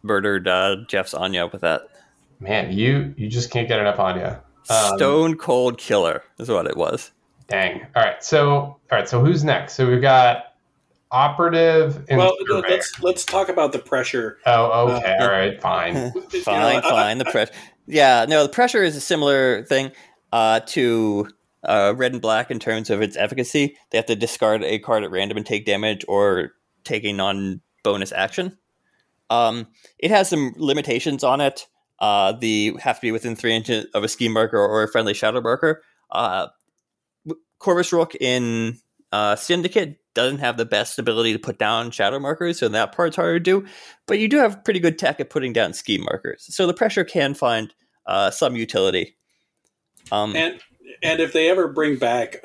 Jeff's Anya with that. Man, you just can't get enough Anya. Stone cold killer is what it was. Dang. All right, so who's next? So we've got Operative and Surveyor. Let's talk about the pressure. Oh, okay. All right, fine. Fine. The pressure. Yeah, no, the pressure is a similar thing to Red and Black in terms of its efficacy. They have to discard a card at random and take damage or take a non-bonus action. It has some limitations on it. The have to be within 3 inches of a scheme marker or a friendly shadow marker. Corvus Rook in Syndicate doesn't have the best ability to put down shadow markers, so that part's harder to do. But you do have pretty good tech at putting down scheme markers, so the pressure can find some utility. And if they ever bring back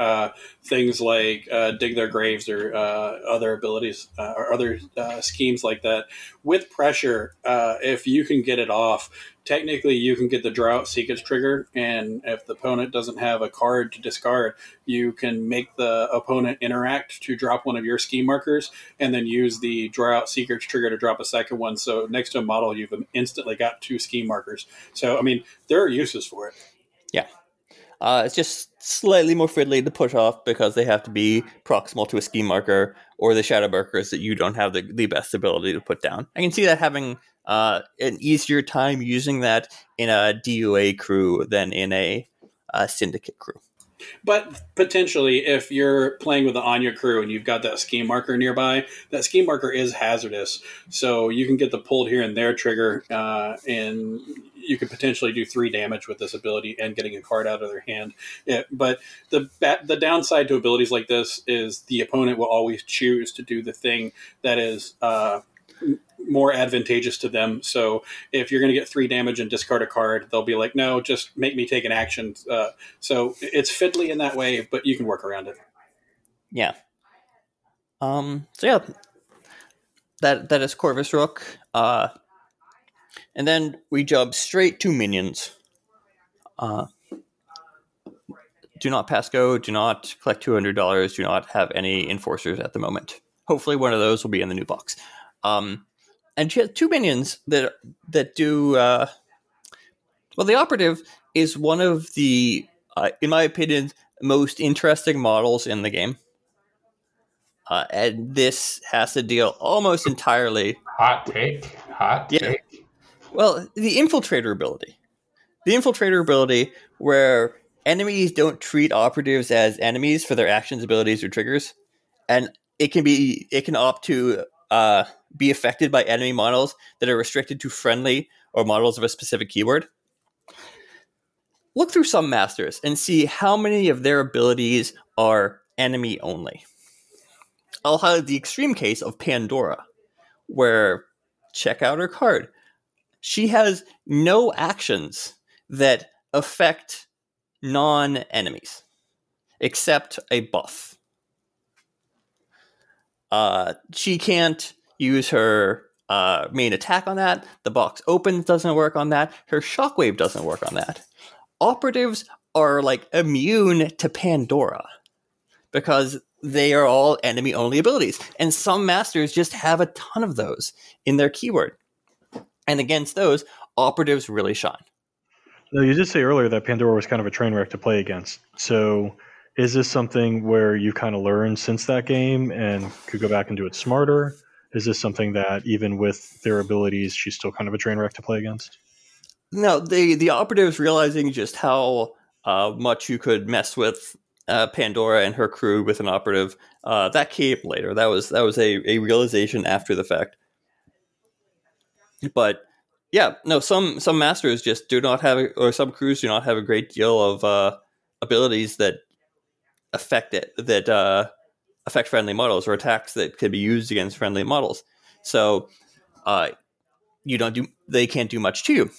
things like dig their graves or other abilities or other schemes like that, with pressure, if you can get it off, technically you can get the draw out sequence trigger. And if the opponent doesn't have a card to discard, you can make the opponent interact to drop one of your scheme markers and then use the draw out sequence trigger to drop a second one. So next to a model, you've instantly got 2 scheme markers. So, I mean, there are uses for it. Yeah. It's just slightly more fiddly to push off because they have to be proximal to a scheme marker or the shadow markers that you don't have the best ability to put down. I can see that having an easier time using that in a DUA crew than in a Syndicate crew. But potentially, if you're playing with the Anya crew and you've got that scheme marker nearby, that scheme marker is hazardous. So you can get the pulled here and there trigger, and you could potentially do 3 damage with this ability and getting a card out of their hand. But the downside to abilities like this is the opponent will always choose to do the thing that is more advantageous to them. So if you're going to get 3 damage and discard a card, they'll be like, no, just make me take an action. So it's fiddly in that way, but you can work around it. Yeah. So yeah, that is Corvus Rook. And then we jump straight to minions. Do not pass go. Do not collect $200. Do not have any enforcers at the moment. Hopefully one of those will be in the new box. And she has 2 minions that do... the Operative is one of the, in my opinion, most interesting models in the game. And this has to deal almost entirely... Hot take. Yeah. Well, the Infiltrator ability where enemies don't treat Operatives as enemies for their actions, abilities, or triggers. And it can opt to... be affected by enemy models that are restricted to friendly or models of a specific keyword. Look through some masters and see how many of their abilities are enemy only. I'll highlight the extreme case of Pandora, where check out her card. She has no actions that affect non-enemies, except a buff. She can't use her main attack on that. The box opens doesn't work on that. Her shockwave doesn't work on that. Operatives are like immune to Pandora because they are all enemy-only abilities. And some masters just have a ton of those in their keyword. And against those, Operatives really shine. No, you did say earlier that Pandora was kind of a train wreck to play against. So... is this something where you kind of learned since that game and could go back and do it smarter? Is this something that even with their abilities, she's still kind of a train wreck to play against? No, the Operative's realizing just how much you could mess with Pandora and her crew with an Operative. That came later. That was a realization after the fact. But yeah, no, some masters just do not have, or some crews do not have a great deal of abilities that affect friendly models or attacks that could be used against friendly models. So they can't do much to you.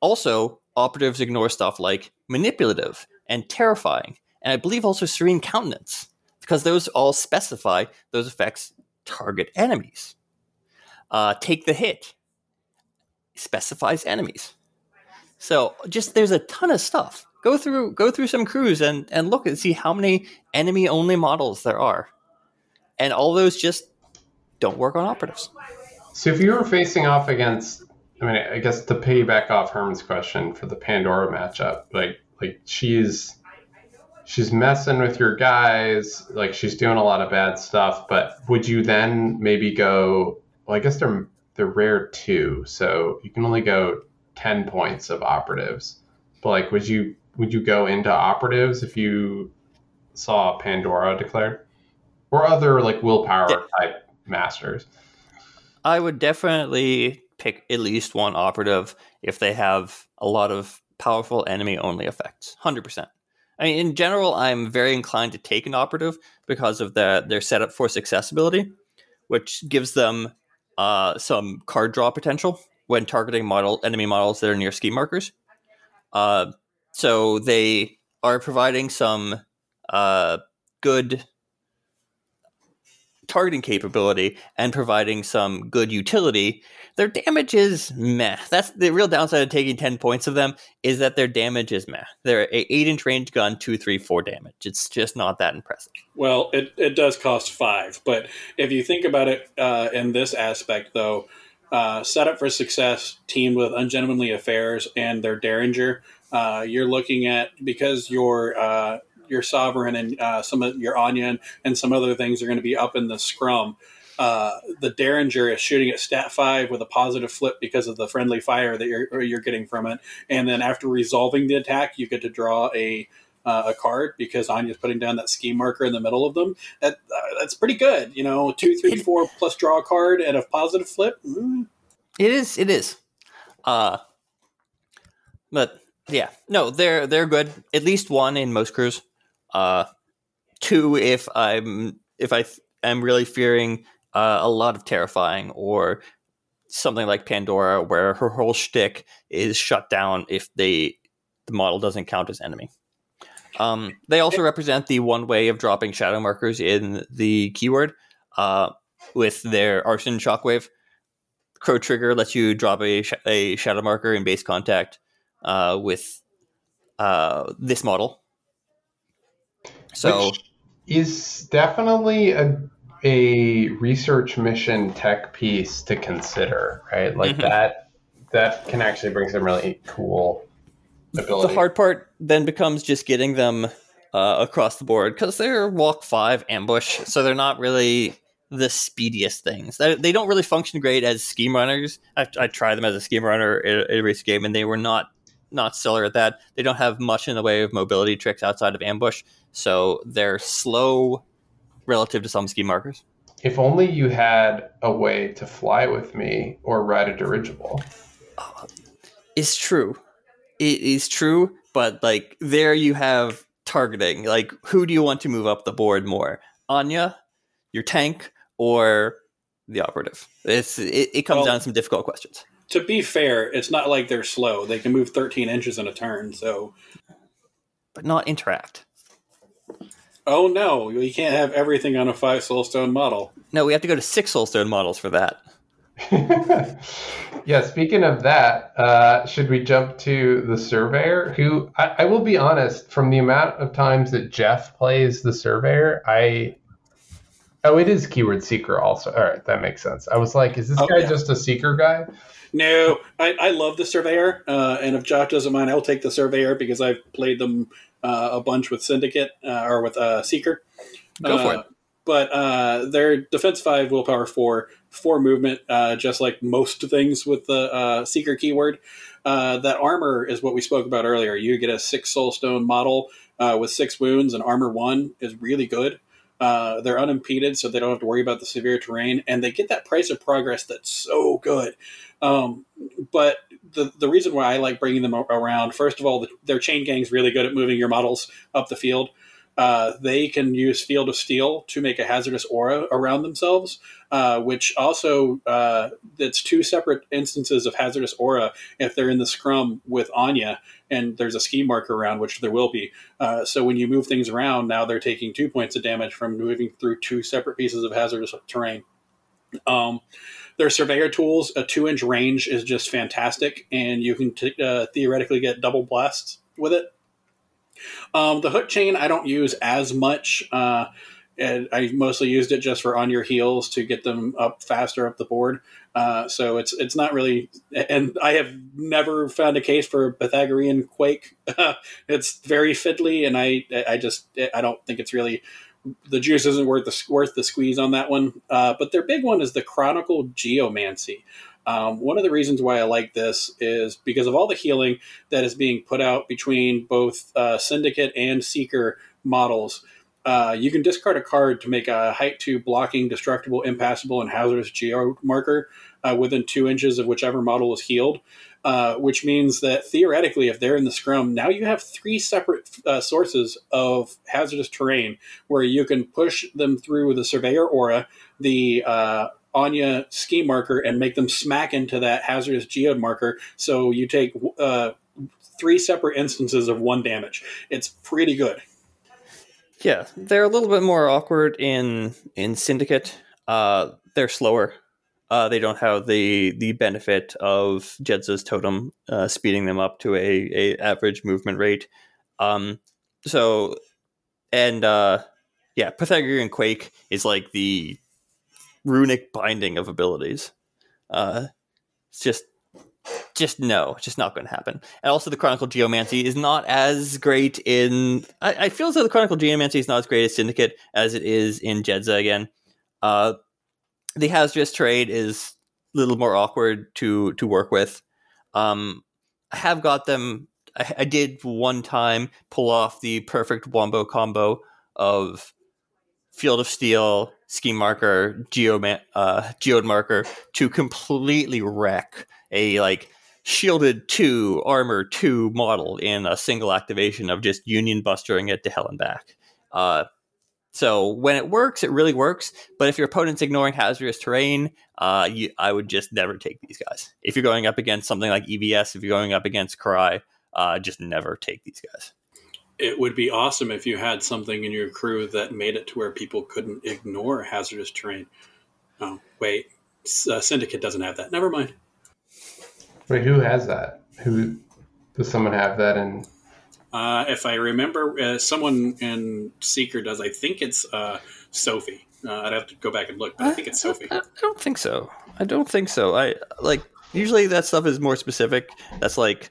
Also, Operatives ignore stuff like manipulative, and terrifying, and I believe also serene countenance, because those all specify those effects target enemies. Take the hit specifies enemies. So just there's a ton of stuff. Go through some crews and look and see how many enemy-only models there are. And all those just don't work on operatives. So if you were facing off against, I guess to piggyback off Herman's question for the Pandora matchup, like she's messing with your guys, like she's doing a lot of bad stuff, but would you then maybe go, well, I guess they're rare too, so you can only go 10 points of operatives. But like, would you go into operatives if you saw Pandora declared? Or other like willpower type masters? I would definitely pick at least one operative if they have a lot of powerful enemy only effects. 100%. I mean, in general, I'm very inclined to take an operative because of their setup force accessibility, which gives them some card draw potential when targeting enemy models that are near ski markers. So they are providing some good targeting capability and providing some good utility. Their damage is meh. That's the real downside of taking 10 points of them, is that their damage is meh. They're an 8-inch range gun, 2, 3, 4 damage. It's just not that impressive. Well, it does cost 5, but if you think about it in this aspect, though, set up for success teamed with Ungentlemanly Affairs and their Derringer, you're looking at, because your Sovereign and some of your Anya and some other things are going to be up in the scrum. The Derringer is shooting at stat 5 with a positive flip because of the friendly fire that you're getting from it. And then after resolving the attack, you get to draw a card because Anya's putting down that ski marker in the middle of them. That's pretty good. 2, 3, 4 plus draw a card and a positive flip. Mm. It is. But yeah, no, they're good. At least one in most crews. 2 if I am really fearing a lot of terrifying or something like Pandora, where her whole shtick is shut down if the model doesn't count as enemy. They also represent the one way of dropping shadow markers in the keyword with their Arson Shockwave. Crow Trigger lets you drop a shadow marker in base contact with this model. So, which is definitely a research mission tech piece to consider, right? Like that can actually bring some really cool ability. The hard part then becomes just getting them across the board, because they're walk 5 ambush, so they're not really the speediest things. They don't really function great as scheme runners. I tried them as a scheme runner in a race game, and they were not stellar at that. They don't have much in the way of mobility tricks outside of ambush, so they're slow relative to some scheme markers. If only you had a way to fly with me or ride a dirigible. It's true. It is true, but like there you have targeting. Like, who do you want to move up the board more? Anya, your tank, or the operative? It comes down to some difficult questions. To be fair, it's not like they're slow. They can move 13 inches in a turn, so... But not interact. Oh, no. You can't have everything on a 5 soulstone model. No, we have to go to 6 soulstone models for that. Yeah, speaking of that, should we jump to the Surveyor? Who, I will be honest, from the amount of times that Jeff plays the Surveyor, it is Keyword Seeker also. All right, that makes sense. I was like, is this guy just a Seeker guy? No, I love the Surveyor, and if Josh doesn't mind, I'll take the Surveyor because I've played them a bunch with Syndicate, or with Seeker. Go for it. But they're defense 5, willpower 4 movement, just like most things with the Seeker keyword. That armor is what we spoke about earlier. You get a 6 soulstone model with 6 wounds, and armor 1 is really good. They're unimpeded, so they don't have to worry about the severe terrain, and they get that price of progress that's so good. But the reason why I like bringing them around, first of all, their chain gang's really good at moving your models up the field. They can use Field of Steel to make a hazardous aura around themselves, which also, it's two separate instances of hazardous aura if they're in the scrum with Anya and there's a ski mark around, which there will be. So when you move things around, now they're taking 2 points of damage from moving through two separate pieces of hazardous terrain. Their Surveyor tools, a 2-inch range is just fantastic, and you can theoretically get double blasts with it. The hook chain I don't use as much, and I mostly used it just for on your heels to get them up faster up the board. So it's not really, and I have never found a case for a Pythagorean Quake. It's very fiddly, and I don't think it's really, the juice isn't worth the squeeze on that one. But their big one is the Chronicle Geomancy. One of the reasons why I like this is because of all the healing that is being put out between both Syndicate and Seeker models. You can discard a card to make a height 2 blocking, destructible, impassable, and hazardous geo marker within 2 inches of whichever model is healed, which means that theoretically, if they're in the scrum, now you have 3 separate sources of hazardous terrain where you can push them through the Surveyor aura, the Anya ski marker, and make them smack into that hazardous geode marker. So you take 3 separate instances of 1 damage. It's pretty good. Yeah, they're a little bit more awkward in Syndicate. They're slower. They don't have the benefit of Jedza's totem speeding them up to a average movement rate. Pythagorean Quake is like the runic binding of abilities. It's just not going to happen. And also the Chronicle Geomancy is not as great in, I feel as though the Chronicle Geomancy is not as great as Syndicate as it is in Jedza again. The hazardous trade is a little more awkward to work with. I have got them, I did one time pull off the perfect wombo combo of Field of Steel, ski marker, geode marker to completely wreck a like shielded 2 armor 2 model in a single activation of just union bustering it to hell and back. So when it works, it really works. But if your opponent's ignoring hazardous terrain, I would just never take these guys. If you're going up against something like EVS, if you're going up against Kirai, just never take these guys. It would be awesome if you had something in your crew that made it to where people couldn't ignore hazardous terrain. Oh, wait. Syndicate doesn't have that. Never mind. Wait, who has that? Who does someone have that in? If I remember, someone in Seeker does. I think it's Sophie. I'd have to go back and look, but I think it's Sophie. I don't think so. I like usually that stuff is more specific. That's like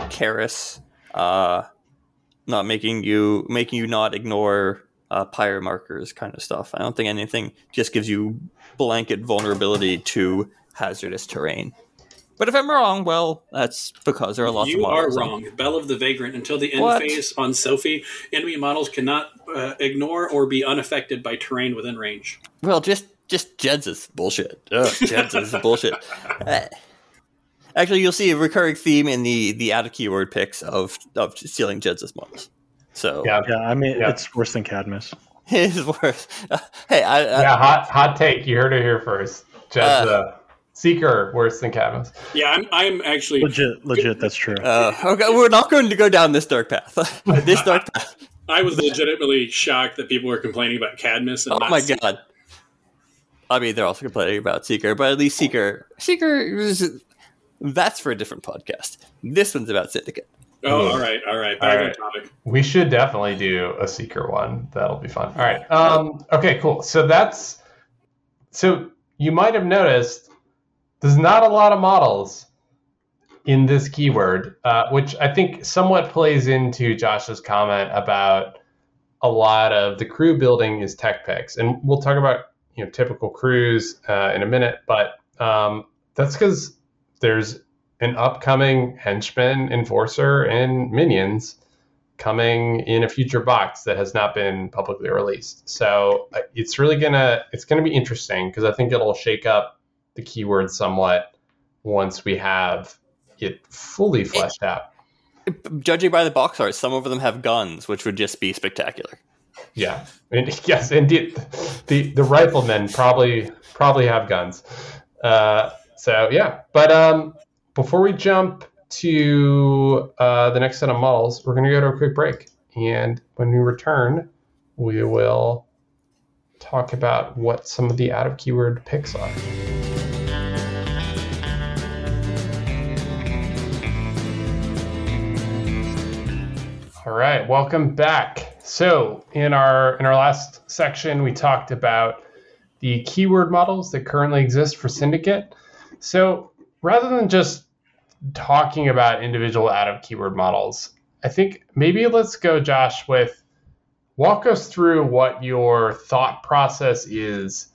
Karis, not making you not ignore pyre markers kind of stuff. I don't think anything just gives you blanket vulnerability to hazardous terrain. But if I'm wrong, well, that's because there are lots of models. You are wrong. Bell of the Vagrant. Until the end phase on Sophie, enemy models cannot ignore or be unaffected by terrain within range. Well, just Jedza's bullshit. Jedza's bullshit. Actually, you'll see a recurring theme in the out of keyword picks of stealing Jedza's models. So yeah, it's worse than Cadmus. It is worse. Hey, hot take. You heard it here first. Jedza. Seeker worse than Cadmus. Yeah, I'm actually legit. That's true. Okay, we're not going to go down this dark path. I was legitimately shocked that people were complaining about Cadmus. And God! I mean, they're also complaining about Seeker, but at least Seeker. That's for a different podcast. This one's about Syndicate. Oh, all right. Back on topic. We should definitely do a Seeker one. That'll be fun. All right. Okay. Cool. So you might have noticed. There's not a lot of models in this keyword, which I think somewhat plays into Josh's comment about a lot of the crew building is tech picks. And we'll talk about typical crews in a minute, but that's because there's an upcoming henchman, enforcer, and minions coming in a future box that has not been publicly released. So it's really gonna be interesting because I think it'll shake up the keyword somewhat once we have it fully fleshed out. Judging by the box art, some of them have guns, which would just be spectacular. Yeah. And yes, indeed. The riflemen probably have guns. So yeah. But before we jump to the next set of models, we're gonna go to a quick break. And when we return, we will talk about what some of the out of keyword picks are. All right, welcome back. So in our last section, we talked about the keyword models that currently exist for Syndicate. So rather than just talking about individual out of keyword models, I think maybe let's go, Josh, with walk us through what your thought process is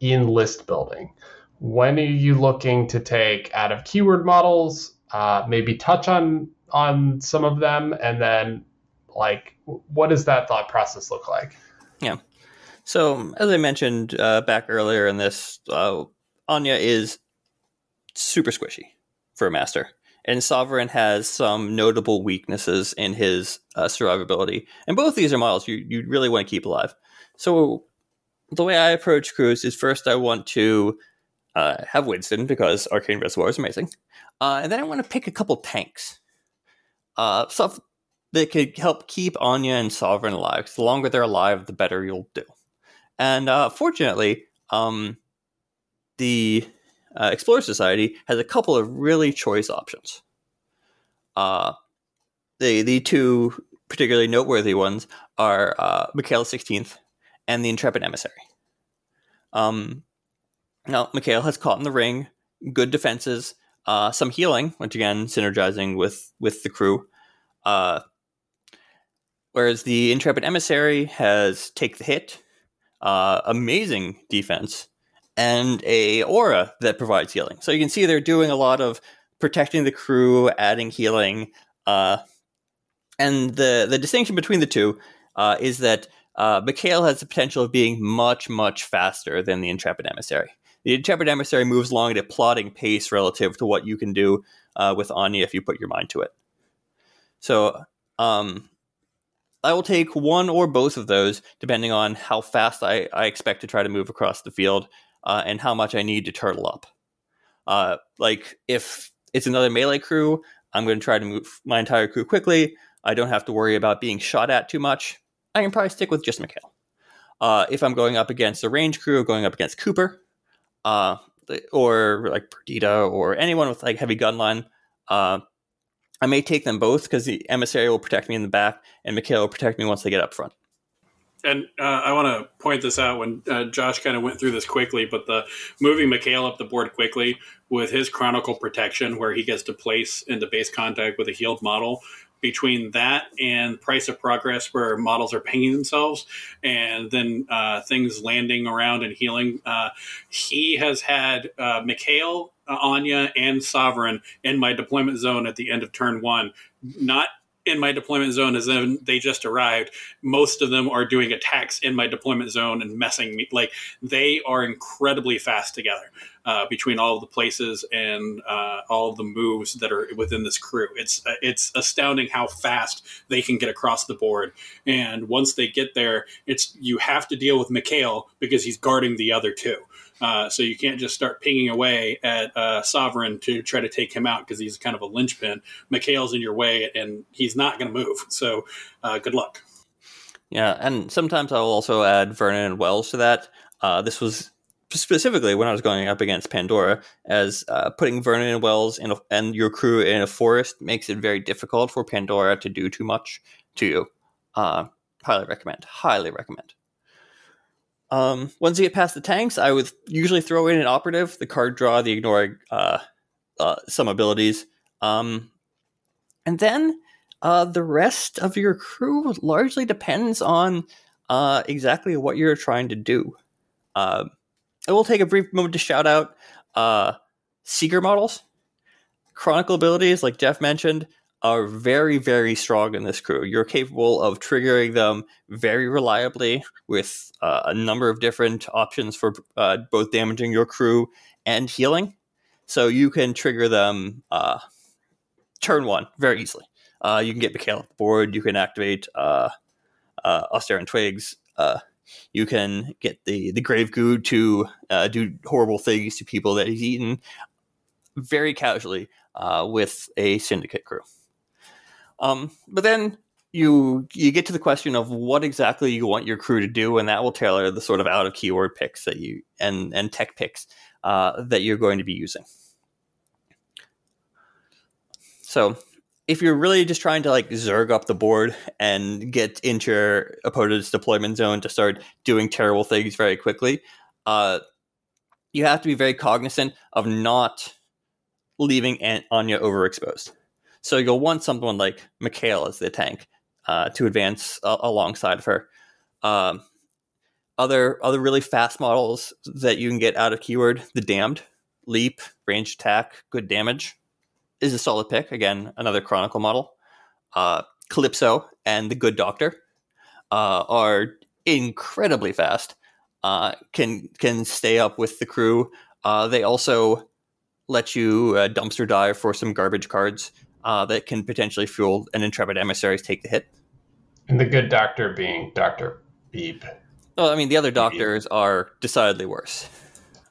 in list building. When are you looking to take out of keyword models? Maybe touch on some of them, and then like, what does that thought process look like? Yeah. So as I mentioned back earlier in this, Anya is super squishy for a master. And Sovereign has some notable weaknesses in his survivability. And both these are models you really want to keep alive. So the way I approach crews is first I want to have Winston, because Arcane Reservoir is amazing. And then I want to pick a couple tanks. Stuff that could help keep Anya and Sovereign alive. The longer they're alive, the better you'll do. And fortunately, the... Explorer Society has a couple of really choice options. The two particularly noteworthy ones are Mikhail 16th and the Intrepid Emissary. Now, Mikhail has caught in the ring, good defenses, some healing, which again, synergizing with the crew. Whereas the Intrepid Emissary has Take the Hit, amazing defense, and a aura that provides healing. So you can see they're doing a lot of protecting the crew, adding healing. And the distinction between the two is that Mikhail has the potential of being much, much faster than the Intrepid Emissary. The Intrepid Emissary moves along at a plodding pace relative to what you can do with Anya if you put your mind to it. So I will take one or both of those, depending on how fast I expect to try to move across the field. And how much I need to turtle up. Like, if it's another melee crew, I'm going to try to move my entire crew quickly. I don't have to worry about being shot at too much. I can probably stick with just Mikhail. If I'm going up against a range crew, going up against Cooper, or like Perdita, or anyone with like heavy gun line, I may take them both because the Emissary will protect me in the back, and Mikhail will protect me once they get up front. And I want to point this out when Josh kind of went through this quickly, but the moving Mikhail up the board quickly with his chronicle protection, where he gets to place into base contact with a healed model, between that and price of progress where models are pinging themselves and then things landing around and healing. He has had Mikhail, Anya, and Sovereign in my deployment zone at the end of turn one, not in my deployment zone as then they just arrived. Most of them are doing attacks in my deployment zone and messing me. Like, they are incredibly fast together between all of the places and all of the moves that are within this crew. It's astounding how fast they can get across the board. And once they get there, you have to deal with Mikhail because he's guarding the other two. So you can't just start pinging away at Sovereign to try to take him out because he's kind of a linchpin. Mikhail's in your way, and he's not going to move. So good luck. Yeah, and sometimes I'll also add Vernon and Wells to that. This was specifically when I was going up against Pandora, as putting Vernon and Wells and your crew in a forest makes it very difficult for Pandora to do too much to you. Highly recommend. Once you get past the tanks, I would usually throw in an operative, the card draw, the ignore some abilities. And then the rest of your crew largely depends on exactly what you're trying to do. I will take a brief moment to shout out Seeker models. Chronicle abilities, like Jeff mentioned, are very, very strong in this crew. You're capable of triggering them very reliably with a number of different options for both damaging your crew and healing. So you can trigger them turn one very easily. You can get Mikhail off the board. You can activate Auster and Twigs, you can get the Grave Goo to do horrible things to people that he's eaten very casually with a Syndicate crew. But then you get to the question of what exactly you want your crew to do, and that will tailor the sort of out of keyword picks that you and tech picks that you're going to be using. So if you're really just trying to like zerg up the board and get into your opponent's deployment zone to start doing terrible things very quickly, you have to be very cognizant of not leaving Anya overexposed. So you'll want someone like Mikhail as the tank to advance alongside of her. Other really fast models that you can get out of keyword, the Damned, Leap, Range Attack, Good Damage, is a solid pick. Again, another Chronicle model. Calypso and the Good Doctor are incredibly fast. Can stay up with the crew. They also let you dumpster dive for some garbage cards that can potentially fuel an Intrepid Emissary take the hit. And the Good Doctor being Dr. Beeb. Well, I mean, the other doctors are decidedly worse.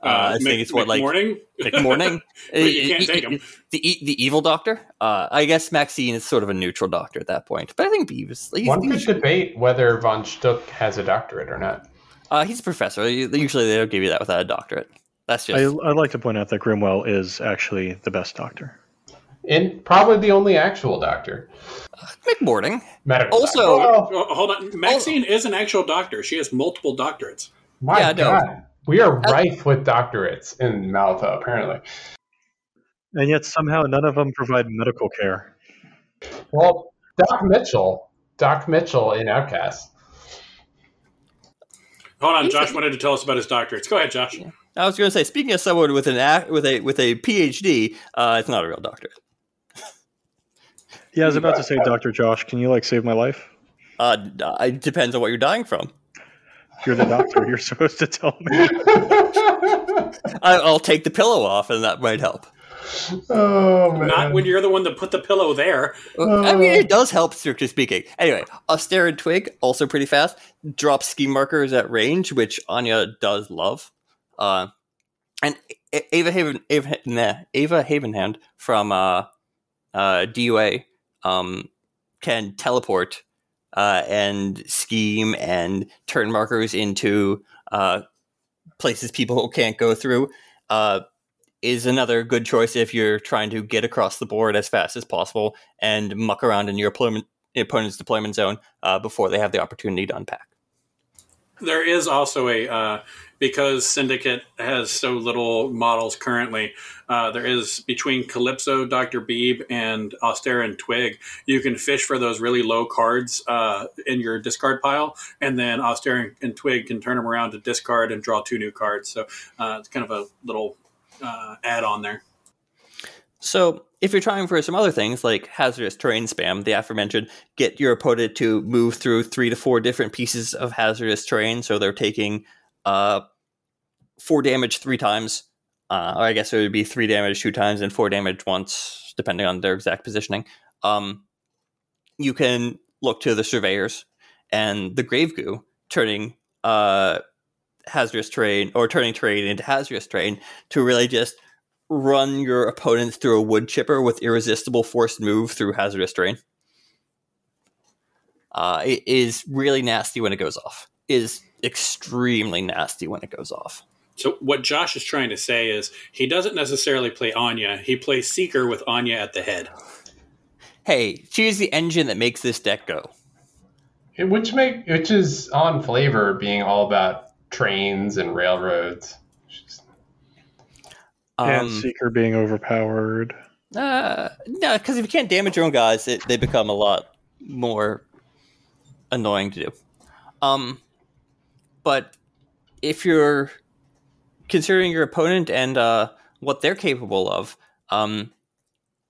McMorning? You can't take him. The evil doctor? I guess Maxine is sort of a neutral doctor at that point. But I think Beeb is... One could debate whether Von Stuck has a doctorate or not. He's a professor. Usually they don't give you that without a doctorate. That's just... I'd like to point out that Grimwell is actually the best doctor. And probably the only actual doctor. McMorning. Medical also, doctor. Oh, hold on. Maxine is an actual doctor. She has multiple doctorates. My God. No. We are rife with doctorates in Malifaux, apparently. And yet somehow none of them provide medical care. Well, Doc Mitchell in Outcast. Hold on, Josh wanted to tell us about his doctorates. Go ahead, Josh. Yeah. I was going to say, speaking of someone with a PhD, it's not a real doctorate. Yeah, I was about to say, Dr. Josh, can you save my life? It depends on what you're dying from. You're the doctor. You're supposed to tell me. I'll take the pillow off, and that might help. Oh, man. Not when you're the one that put the pillow there. I mean, it does help, strictly speaking. Anyway, Auster and Twig, also pretty fast, drop ski markers at range, which Anya does love. And Ava Havenhand from DUA can teleport and scheme and turn markers into places people can't go through is another good choice if you're trying to get across the board as fast as possible and muck around in your opponent's deployment zone before they have the opportunity to unpack. There is also because Syndicate has so little models currently, there is between Calypso, Dr. Beeb, and Auster and Twig, you can fish for those really low cards in your discard pile, and then Auster and Twig can turn them around to discard and draw two new cards. So it's kind of a little add-on there. So if you're trying for some other things like hazardous terrain spam, the aforementioned, get your opponent to move through 3 to 4 different pieces of hazardous terrain. So they're taking 4 damage 3 times. Or I guess it would be 3 damage 2 times and 4 damage once, depending on their exact positioning. You can look to the surveyors and the Grave Goo turning hazardous terrain or turning terrain into hazardous terrain to really just run your opponents through a wood chipper with irresistible forced move through hazardous terrain. It is really nasty when it goes off. It is extremely nasty when it goes off. So what Josh is trying to say is he doesn't necessarily play Anya. He plays Seeker with Anya at the head. Hey, she's the engine that makes this deck go. Which is on flavor, being all about trains and railroads. And Seeker being overpowered. No, because if you can't damage your own guys, they become a lot more annoying to do. But if you're considering your opponent and what they're capable of,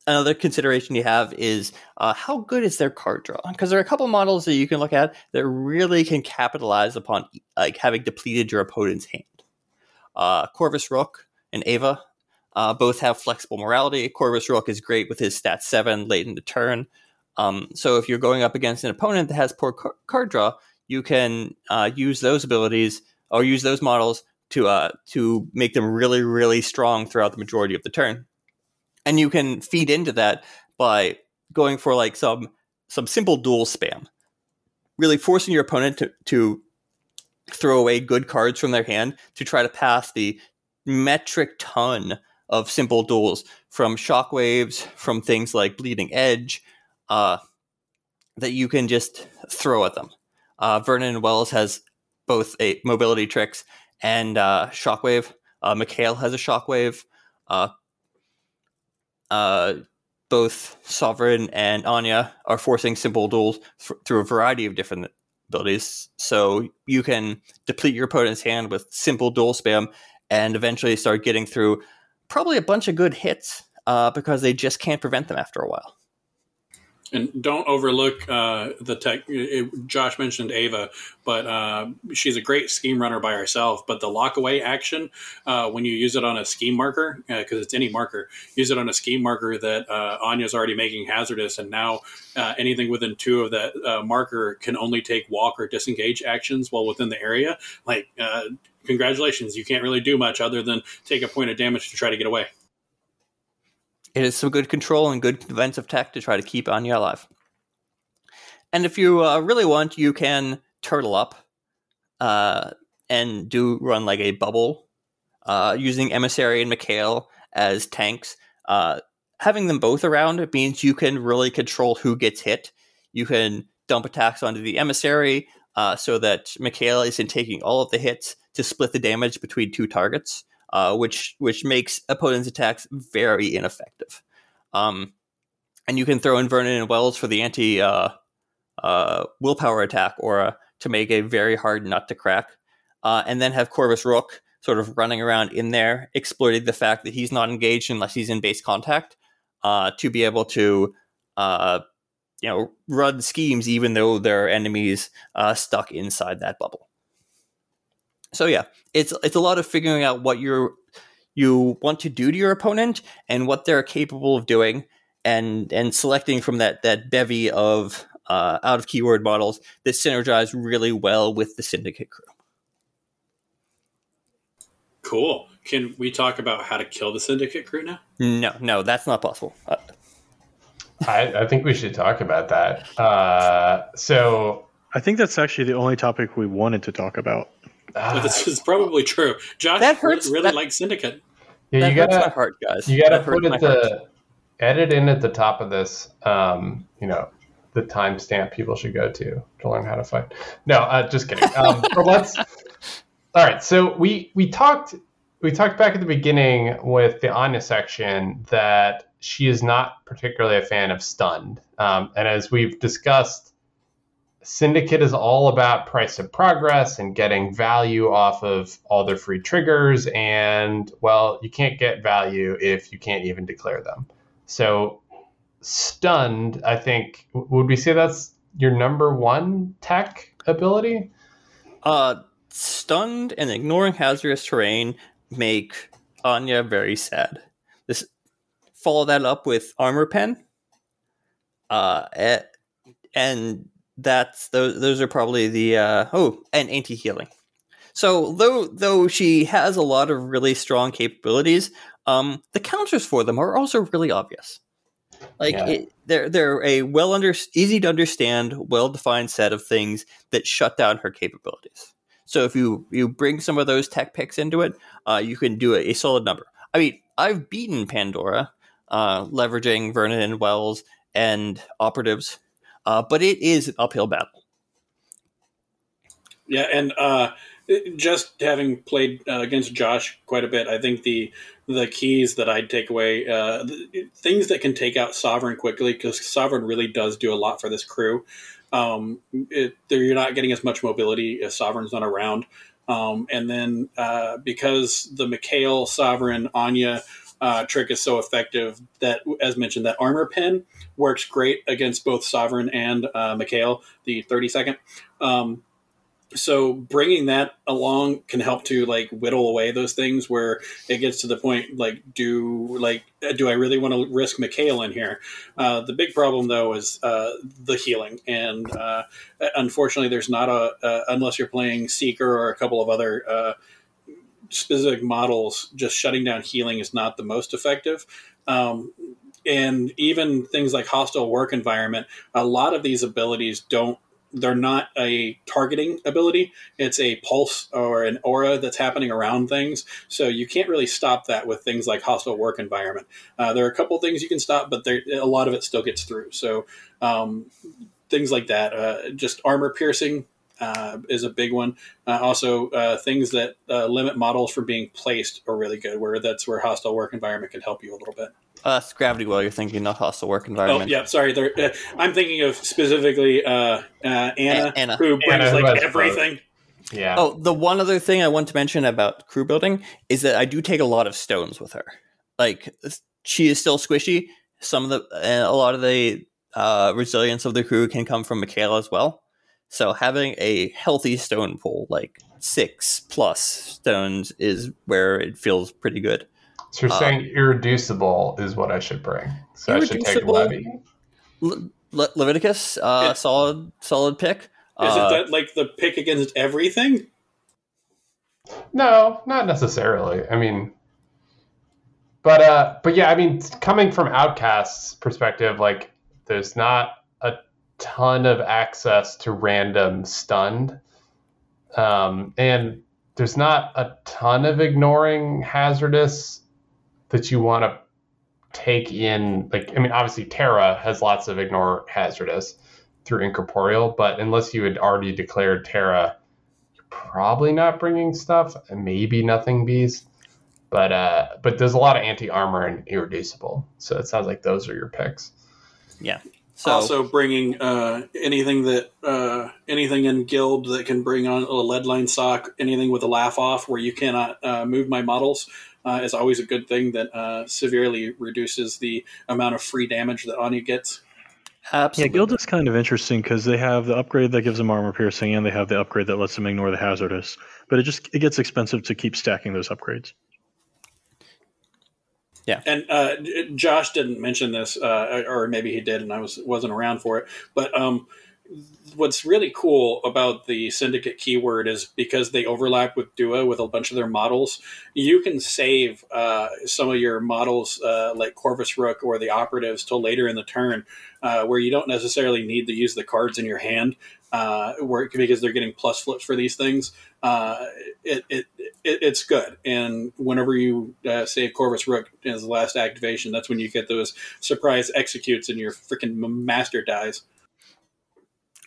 another consideration you have is how good is their card draw? Because there are a couple models that you can look at that really can capitalize upon having depleted your opponent's hand. Corvus Rook and Ava... both have flexible morality. Corvus Rook is great with his stat 7 late in the turn. So if you're going up against an opponent that has poor card draw, you can use those abilities or use those models to make them really, really strong throughout the majority of the turn. And you can feed into that by going for like some simple dual spam, really forcing your opponent to throw away good cards from their hand to try to pass the metric ton of simple duels from shockwaves, from things like Bleeding Edge, that you can just throw at them. Vernon Wells has both a mobility tricks and shockwave. Mikhail has a shockwave. Both Sovereign and Anya are forcing simple duels through a variety of different abilities. So you can deplete your opponent's hand with simple dual spam and eventually start getting through probably a bunch of good hits because they just can't prevent them after a while. And don't overlook the tech. Josh mentioned Ava, but she's a great scheme runner by herself. But the lockaway action, when you use it on a scheme marker, because it's any marker, use it on a scheme marker that Anya's already making hazardous. And now anything within two of that marker can only take walk or disengage actions while within the area. Like, congratulations, you can't really do much other than take a point of damage to try to get away. It is some good control and good defensive tech to try to keep Anya alive. And if you really want, you can turtle up and do run like a bubble using Emissary and Mikhail as tanks. Having them both around, it means you can really control who gets hit. You can dump attacks onto the Emissary so that Mikhail isn't taking all of the hits to split the damage between two targets. Which makes opponents' attacks very ineffective. And you can throw in Vernon and Wells for the anti-willpower attack aura to make a very hard nut to crack. And then have Corvus Rook sort of running around in there, exploiting the fact that he's not engaged unless he's in base contact to be able to run schemes even though there are enemies stuck inside that bubble. So yeah, it's a lot of figuring out what you want to do to your opponent and what they're capable of doing, and selecting from that bevy of out of keyword models that synergize really well with the Syndicate crew. Cool. Can we talk about how to kill the Syndicate crew now? No, that's not possible. I think we should talk about that. So I think that's actually the only topic we wanted to talk about. This is probably true. Josh that hurts, really likes Syndicate. Yeah, that hurts my heart, guys. You got to put it edit in at the top of this. The timestamp people should go to learn how to fight. No, just kidding. But all right. So we talked back at the beginning with the Anya section that she is not particularly a fan of stunned, and as we've discussed. Syndicate is all about price of progress and getting value off of all their free triggers. And, well, you can't get value if you can't even declare them. So stunned, I think, would we say that's your number one tech ability? Stunned and ignoring hazardous terrain make Anya very sad. This follow that up with Armor Pen. And those are probably the and anti-healing. So though she has a lot of really strong capabilities, the counters for them are also really obvious. They're a easy to understand, well-defined set of things that shut down her capabilities. So if you bring some of those tech picks into it, you can do a solid number. I mean, I've beaten Pandora, leveraging Vernon and Wells and operatives. But it is an uphill battle. Yeah, and just having played against Josh quite a bit, I think the keys that I'd take away, things that can take out Sovereign quickly, because Sovereign really does do a lot for this crew. You're not getting as much mobility if Sovereign's not around. And then because the Mikhail, Sovereign, Anya... trick is so effective that, as mentioned, that Armor Pen works great against both Sovereign and Mikhail, the 30-second. So bringing that along can help to like whittle away those things where it gets to the point, do I really want to risk Mikhail in here? The big problem though is the healing. And unfortunately there's not unless you're playing Seeker or a couple of other specific models, just shutting down healing is not the most effective. And even things like hostile work environment, a lot of these abilities they're not a targeting ability. It's a pulse or an aura that's happening around things. So you can't really stop that with things like hostile work environment. There are a couple things you can stop, but a lot of it still gets through. So things like that, just armor piercing is a big one. Also, things that limit models from being placed are really good, that's where hostile work environment can help you a little bit. Gravity well, you're thinking, not hostile work environment. Oh, yeah, sorry. I'm thinking of specifically Anna, who brings everything. Yeah. Oh, the one other thing I want to mention about crew building is that I do take a lot of stones with her. Like, she is still squishy. A lot of the resilience of the crew can come from Mikhail as well. So having a healthy stone pool, like 6+ stones, is where it feels pretty good. So you're saying irreducible is what I should bring. So I should take Levy. Leviticus, solid pick. Isn't that like the pick against everything? No, not necessarily. I mean, but yeah, I mean, coming from Outcast's perspective, like there's not a ton of access to random stunned, and there's not a ton of ignoring hazardous that you want to take in. Like, I mean, obviously Terra has lots of ignore hazardous through incorporeal, but unless you had already declared Terra, you're probably not bringing stuff, maybe nothing beast, but there's a lot of anti-armor and irreducible. So it sounds like those are your picks. Yeah. So also bringing anything in guild that can bring on a lead line sock, anything with a laugh off where you cannot move my models. Is always a good thing that severely reduces the amount of free damage that Anya gets. Absolutely. Yeah, Guild is kind of interesting because they have the upgrade that gives them armor piercing, and they have the upgrade that lets them ignore the hazardous. But it gets expensive to keep stacking those upgrades. Yeah, and Josh didn't mention this, or maybe he did, and I wasn't around for it. But what's really cool about the syndicate keyword is because they overlap with Dua with a bunch of their models, you can save some of your models like Corvus Rook or the operatives till later in the turn where you don't necessarily need to use the cards in your hand because they're getting plus flips for these things. It's good. And whenever you save Corvus Rook as the last activation, that's when you get those surprise executes in your freaking master dies.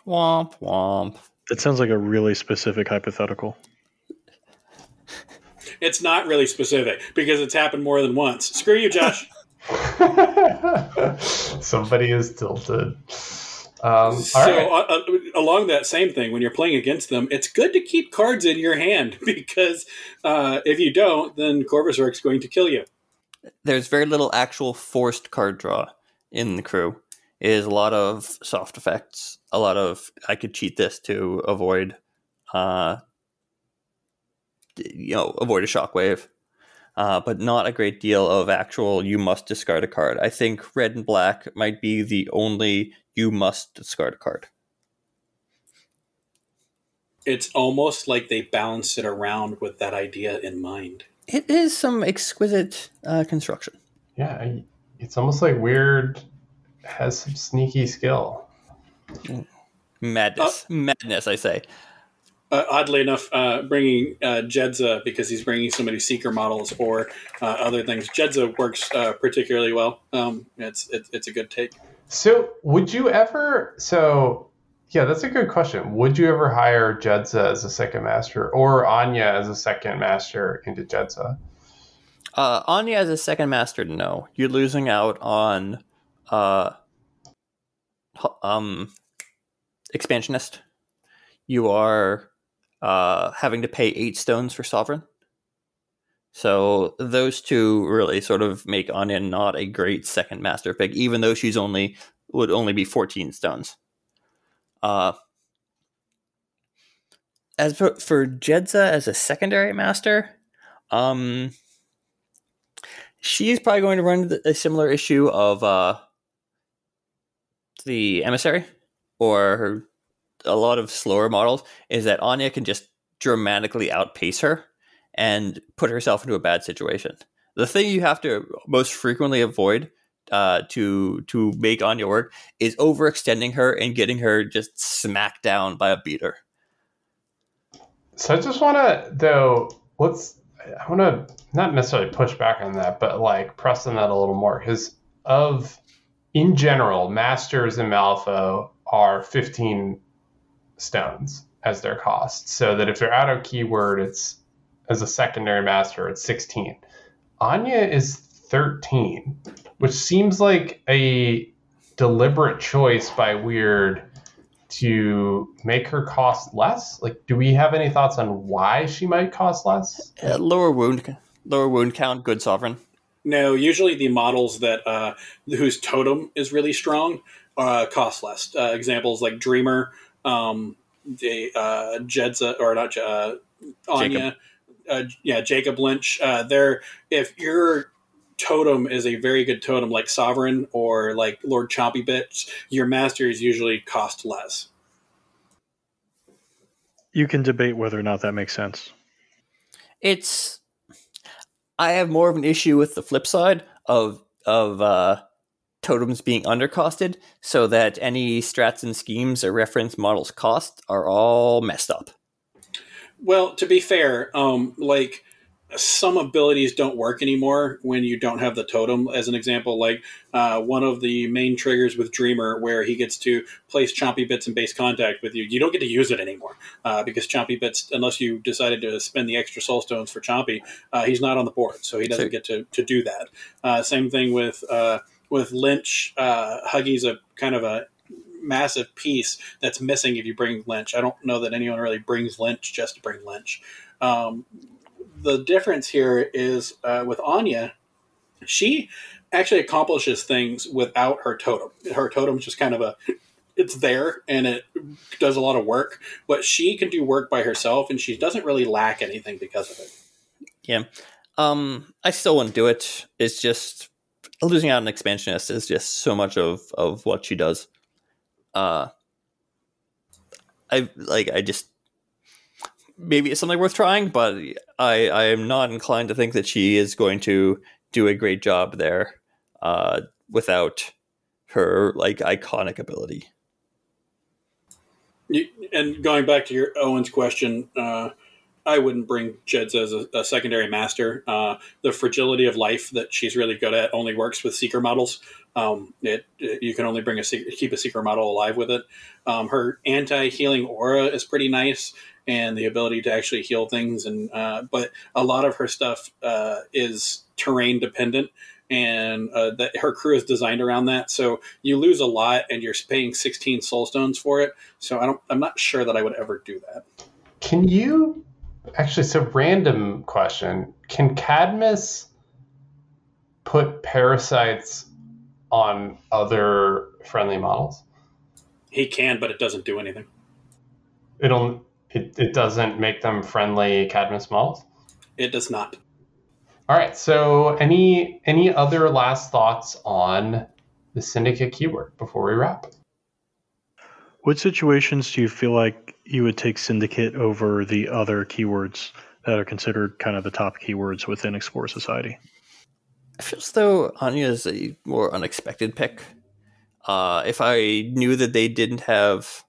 Womp womp. That sounds like a really specific hypothetical. It's not really specific because it's happened more than once. Screw you, Josh. Somebody is tilted. Along that same thing, when you're playing against them, it's good to keep cards in your hand because if you don't, then Corvus Rook's going to kill you. There's very little actual forced card draw in the crew. It is a lot of soft effects. A lot of, I could cheat this to avoid a shockwave, but not a great deal of actual, you must discard a card. I think red and black might be the only, you must discard a card. It's almost like they balance it around with that idea in mind. It is some exquisite construction. Yeah, it's almost like weird, has some sneaky skill. Madness, I say. Oddly enough, bringing Jedza, because he's bringing so many Seeker models or other things, Jedza works particularly well. It's a good take. So yeah, that's a good question. Would you ever hire Jedza as a second master or Anya as a second master into Jedza? Anya as a second master, no. You're losing out on expansionist. You are having to pay 8 stones for Sovereign. So those two really sort of make Anya not a great second master pick, even though she's would only be 14 stones. as for Jedza as a secondary master, she's probably going to run a similar issue of the Emissary, or a lot of slower models, is that Anya can just dramatically outpace her and put herself into a bad situation. The thing you have to most frequently avoid to make Anya work is overextending her and getting her just smacked down by a beater. So I just want to, though, I want to not necessarily push back on that, but like press on that a little more, because in general, masters in Malifaux are 15 stones as their cost, so that if they're out of keyword, it's as a secondary master, it's 16. Anya is 13, which seems like a deliberate choice by Weird to make her cost less. Like, do we have any thoughts on why she might cost less? Lower wound count, good Sovereign. No, usually the models that whose totem is really strong cost less. Examples like Dreamer, Jedza, or not Anya, Jacob Lynch. If your totem is a very good totem, like Sovereign or like Lord Chompy Bits, your masters usually cost less. You can debate whether or not that makes sense. I have more of an issue with the flip side of totems being undercosted, so that any strats and schemes or reference models' cost are all messed up. Well, to be fair, like some abilities don't work anymore when you don't have the totem. As an example, like one of the main triggers with Dreamer, where he gets to place Chompy Bits in base contact with you, you don't get to use it anymore because Chompy Bits, unless you decided to spend the extra soul stones for Chompy, he's not on the board, so he doesn't get to do that. Same thing with Lynch. Huggy's a kind of a massive piece that's missing if you bring Lynch. I don't know that anyone really brings Lynch just to bring Lynch. The difference here is with Anya, she actually accomplishes things without her totem. Her totem's just kind of it's there and it does a lot of work, but she can do work by herself and she doesn't really lack anything because of it. Yeah. I still wouldn't do it. It's just losing out on an expansionist is just so much of what she does. Maybe it's something worth trying, but I am not inclined to think that she is going to do a great job there without her iconic ability. And going back to your Owen's question, I wouldn't bring Jedza as a secondary master. The fragility of life that she's really good at only works with Seeker models. You can only keep a Seeker model alive with it. Her anti-healing aura is pretty nice, and the ability to actually heal things. But a lot of her stuff is terrain dependent, and that her crew is designed around that. So you lose a lot, and you're paying 16 soul stones for it. So I'm not sure that I would ever do that. Can you? Actually, it's a random question. Can Cadmus put parasites on other friendly models? He can, but it doesn't do anything. It doesn't make them friendly Cadmus models? It does not. All right. So any other last thoughts on the Syndicate keyword before we wrap? What situations do you feel like you would take Syndicate over the other keywords that are considered kind of the top keywords within Explorer Society? I feel as though Anya is a more unexpected pick. If I knew that they didn't have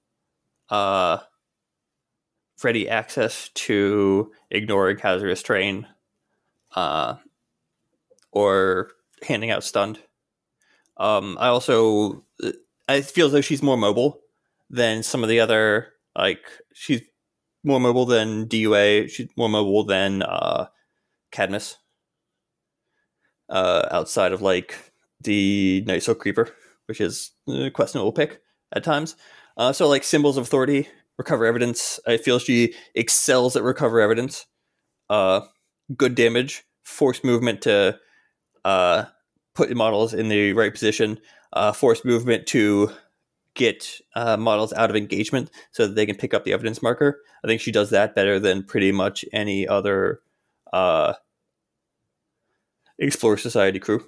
ready access to ignoring hazardous terrain or handing out stunned, I feel as though she's more mobile than some of the other. She's more mobile than DUA. She's more mobile than Cadmus. Outside of the Night Soul Creeper, which is a questionable pick at times. So Symbols of Authority, Recover Evidence. I feel she excels at Recover Evidence. Good damage, force movement to put models in the right position, force movement to get models out of engagement so that they can pick up the evidence marker. I think she does that better than pretty much any other Explorer Society crew.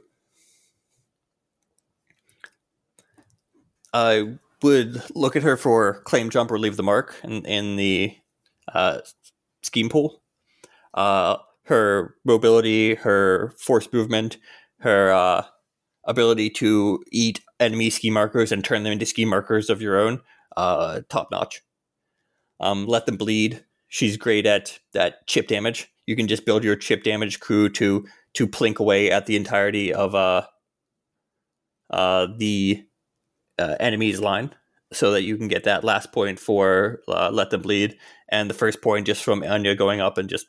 I would look at her for claim jump or leave the mark in the scheme pool. Her mobility, her force movement, her ability to eat enemy ski markers and turn them into ski markers of your own, top notch. Let them bleed. She's great at chip damage. You can just build your chip damage crew to plink away at the entirety of the enemy's line, so that you can get that last point for let them bleed, and the first point just from Anya going up and just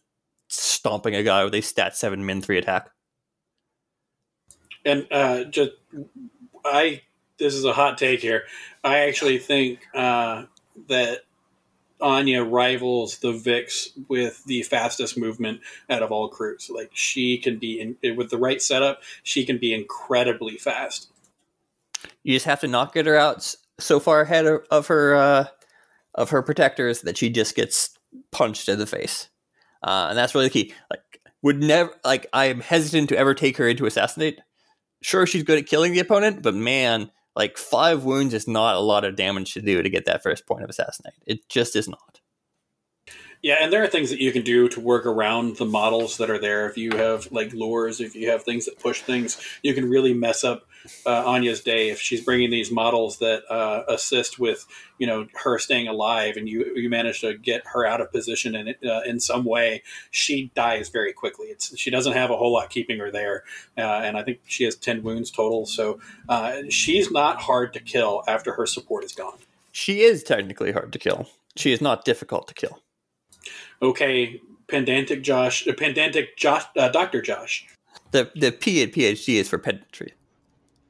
stomping a guy with a stat 7 min 3 attack. And this is a hot take here. I actually think that Anya rivals the Vix with the fastest movement out of all crews. Like, she can be, with the right setup, she can be incredibly fast. You just have to not get her out so far ahead of her protectors that she just gets punched in the face. And that's really the key. I am hesitant to ever take her into assassinate. Sure, she's good at killing the opponent, but man, 5 wounds is not a lot of damage to do to get that first point of assassinate. It just is not. Yeah, and there are things that you can do to work around the models that are there. If you have, lures, if you have things that push things, you can really mess up Anya's day if she's bringing these models that assist with, her staying alive, and you manage to get her out of position in some way. She dies very quickly. She doesn't have a whole lot keeping her there, and I think she has 10 wounds total, so she's not hard to kill after her support is gone. She is technically hard to kill. She is not difficult to kill. Okay, Dr. Josh. The P in PhD is for pedantry.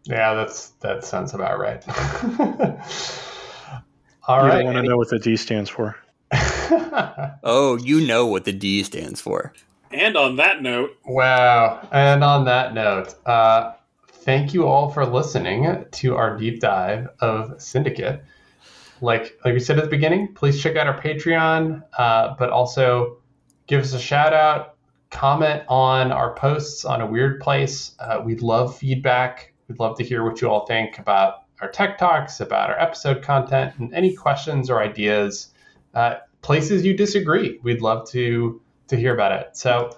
Yeah, that sounds about right. All right. You don't want to know what the D stands for. Oh, you know what the D stands for. And on that note. Wow. And on that note, thank you all for listening to our deep dive of Syndicate. Like we said at the beginning, please check out our Patreon, but also give us a shout out, comment on our posts on A Weird Place. We'd love feedback. We'd love to hear what you all think about our tech talks, about our episode content, and any questions or ideas, places you disagree. We'd love to hear about it. So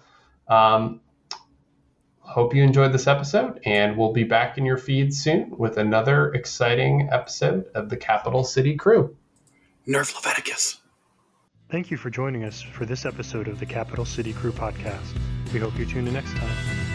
hope you enjoyed this episode, and we'll be back in your feed soon with another exciting episode of the Capital City Crew. Nerf Leviticus. Thank you for joining us for this episode of the Capital City Crew Podcast. We hope you tune in next time.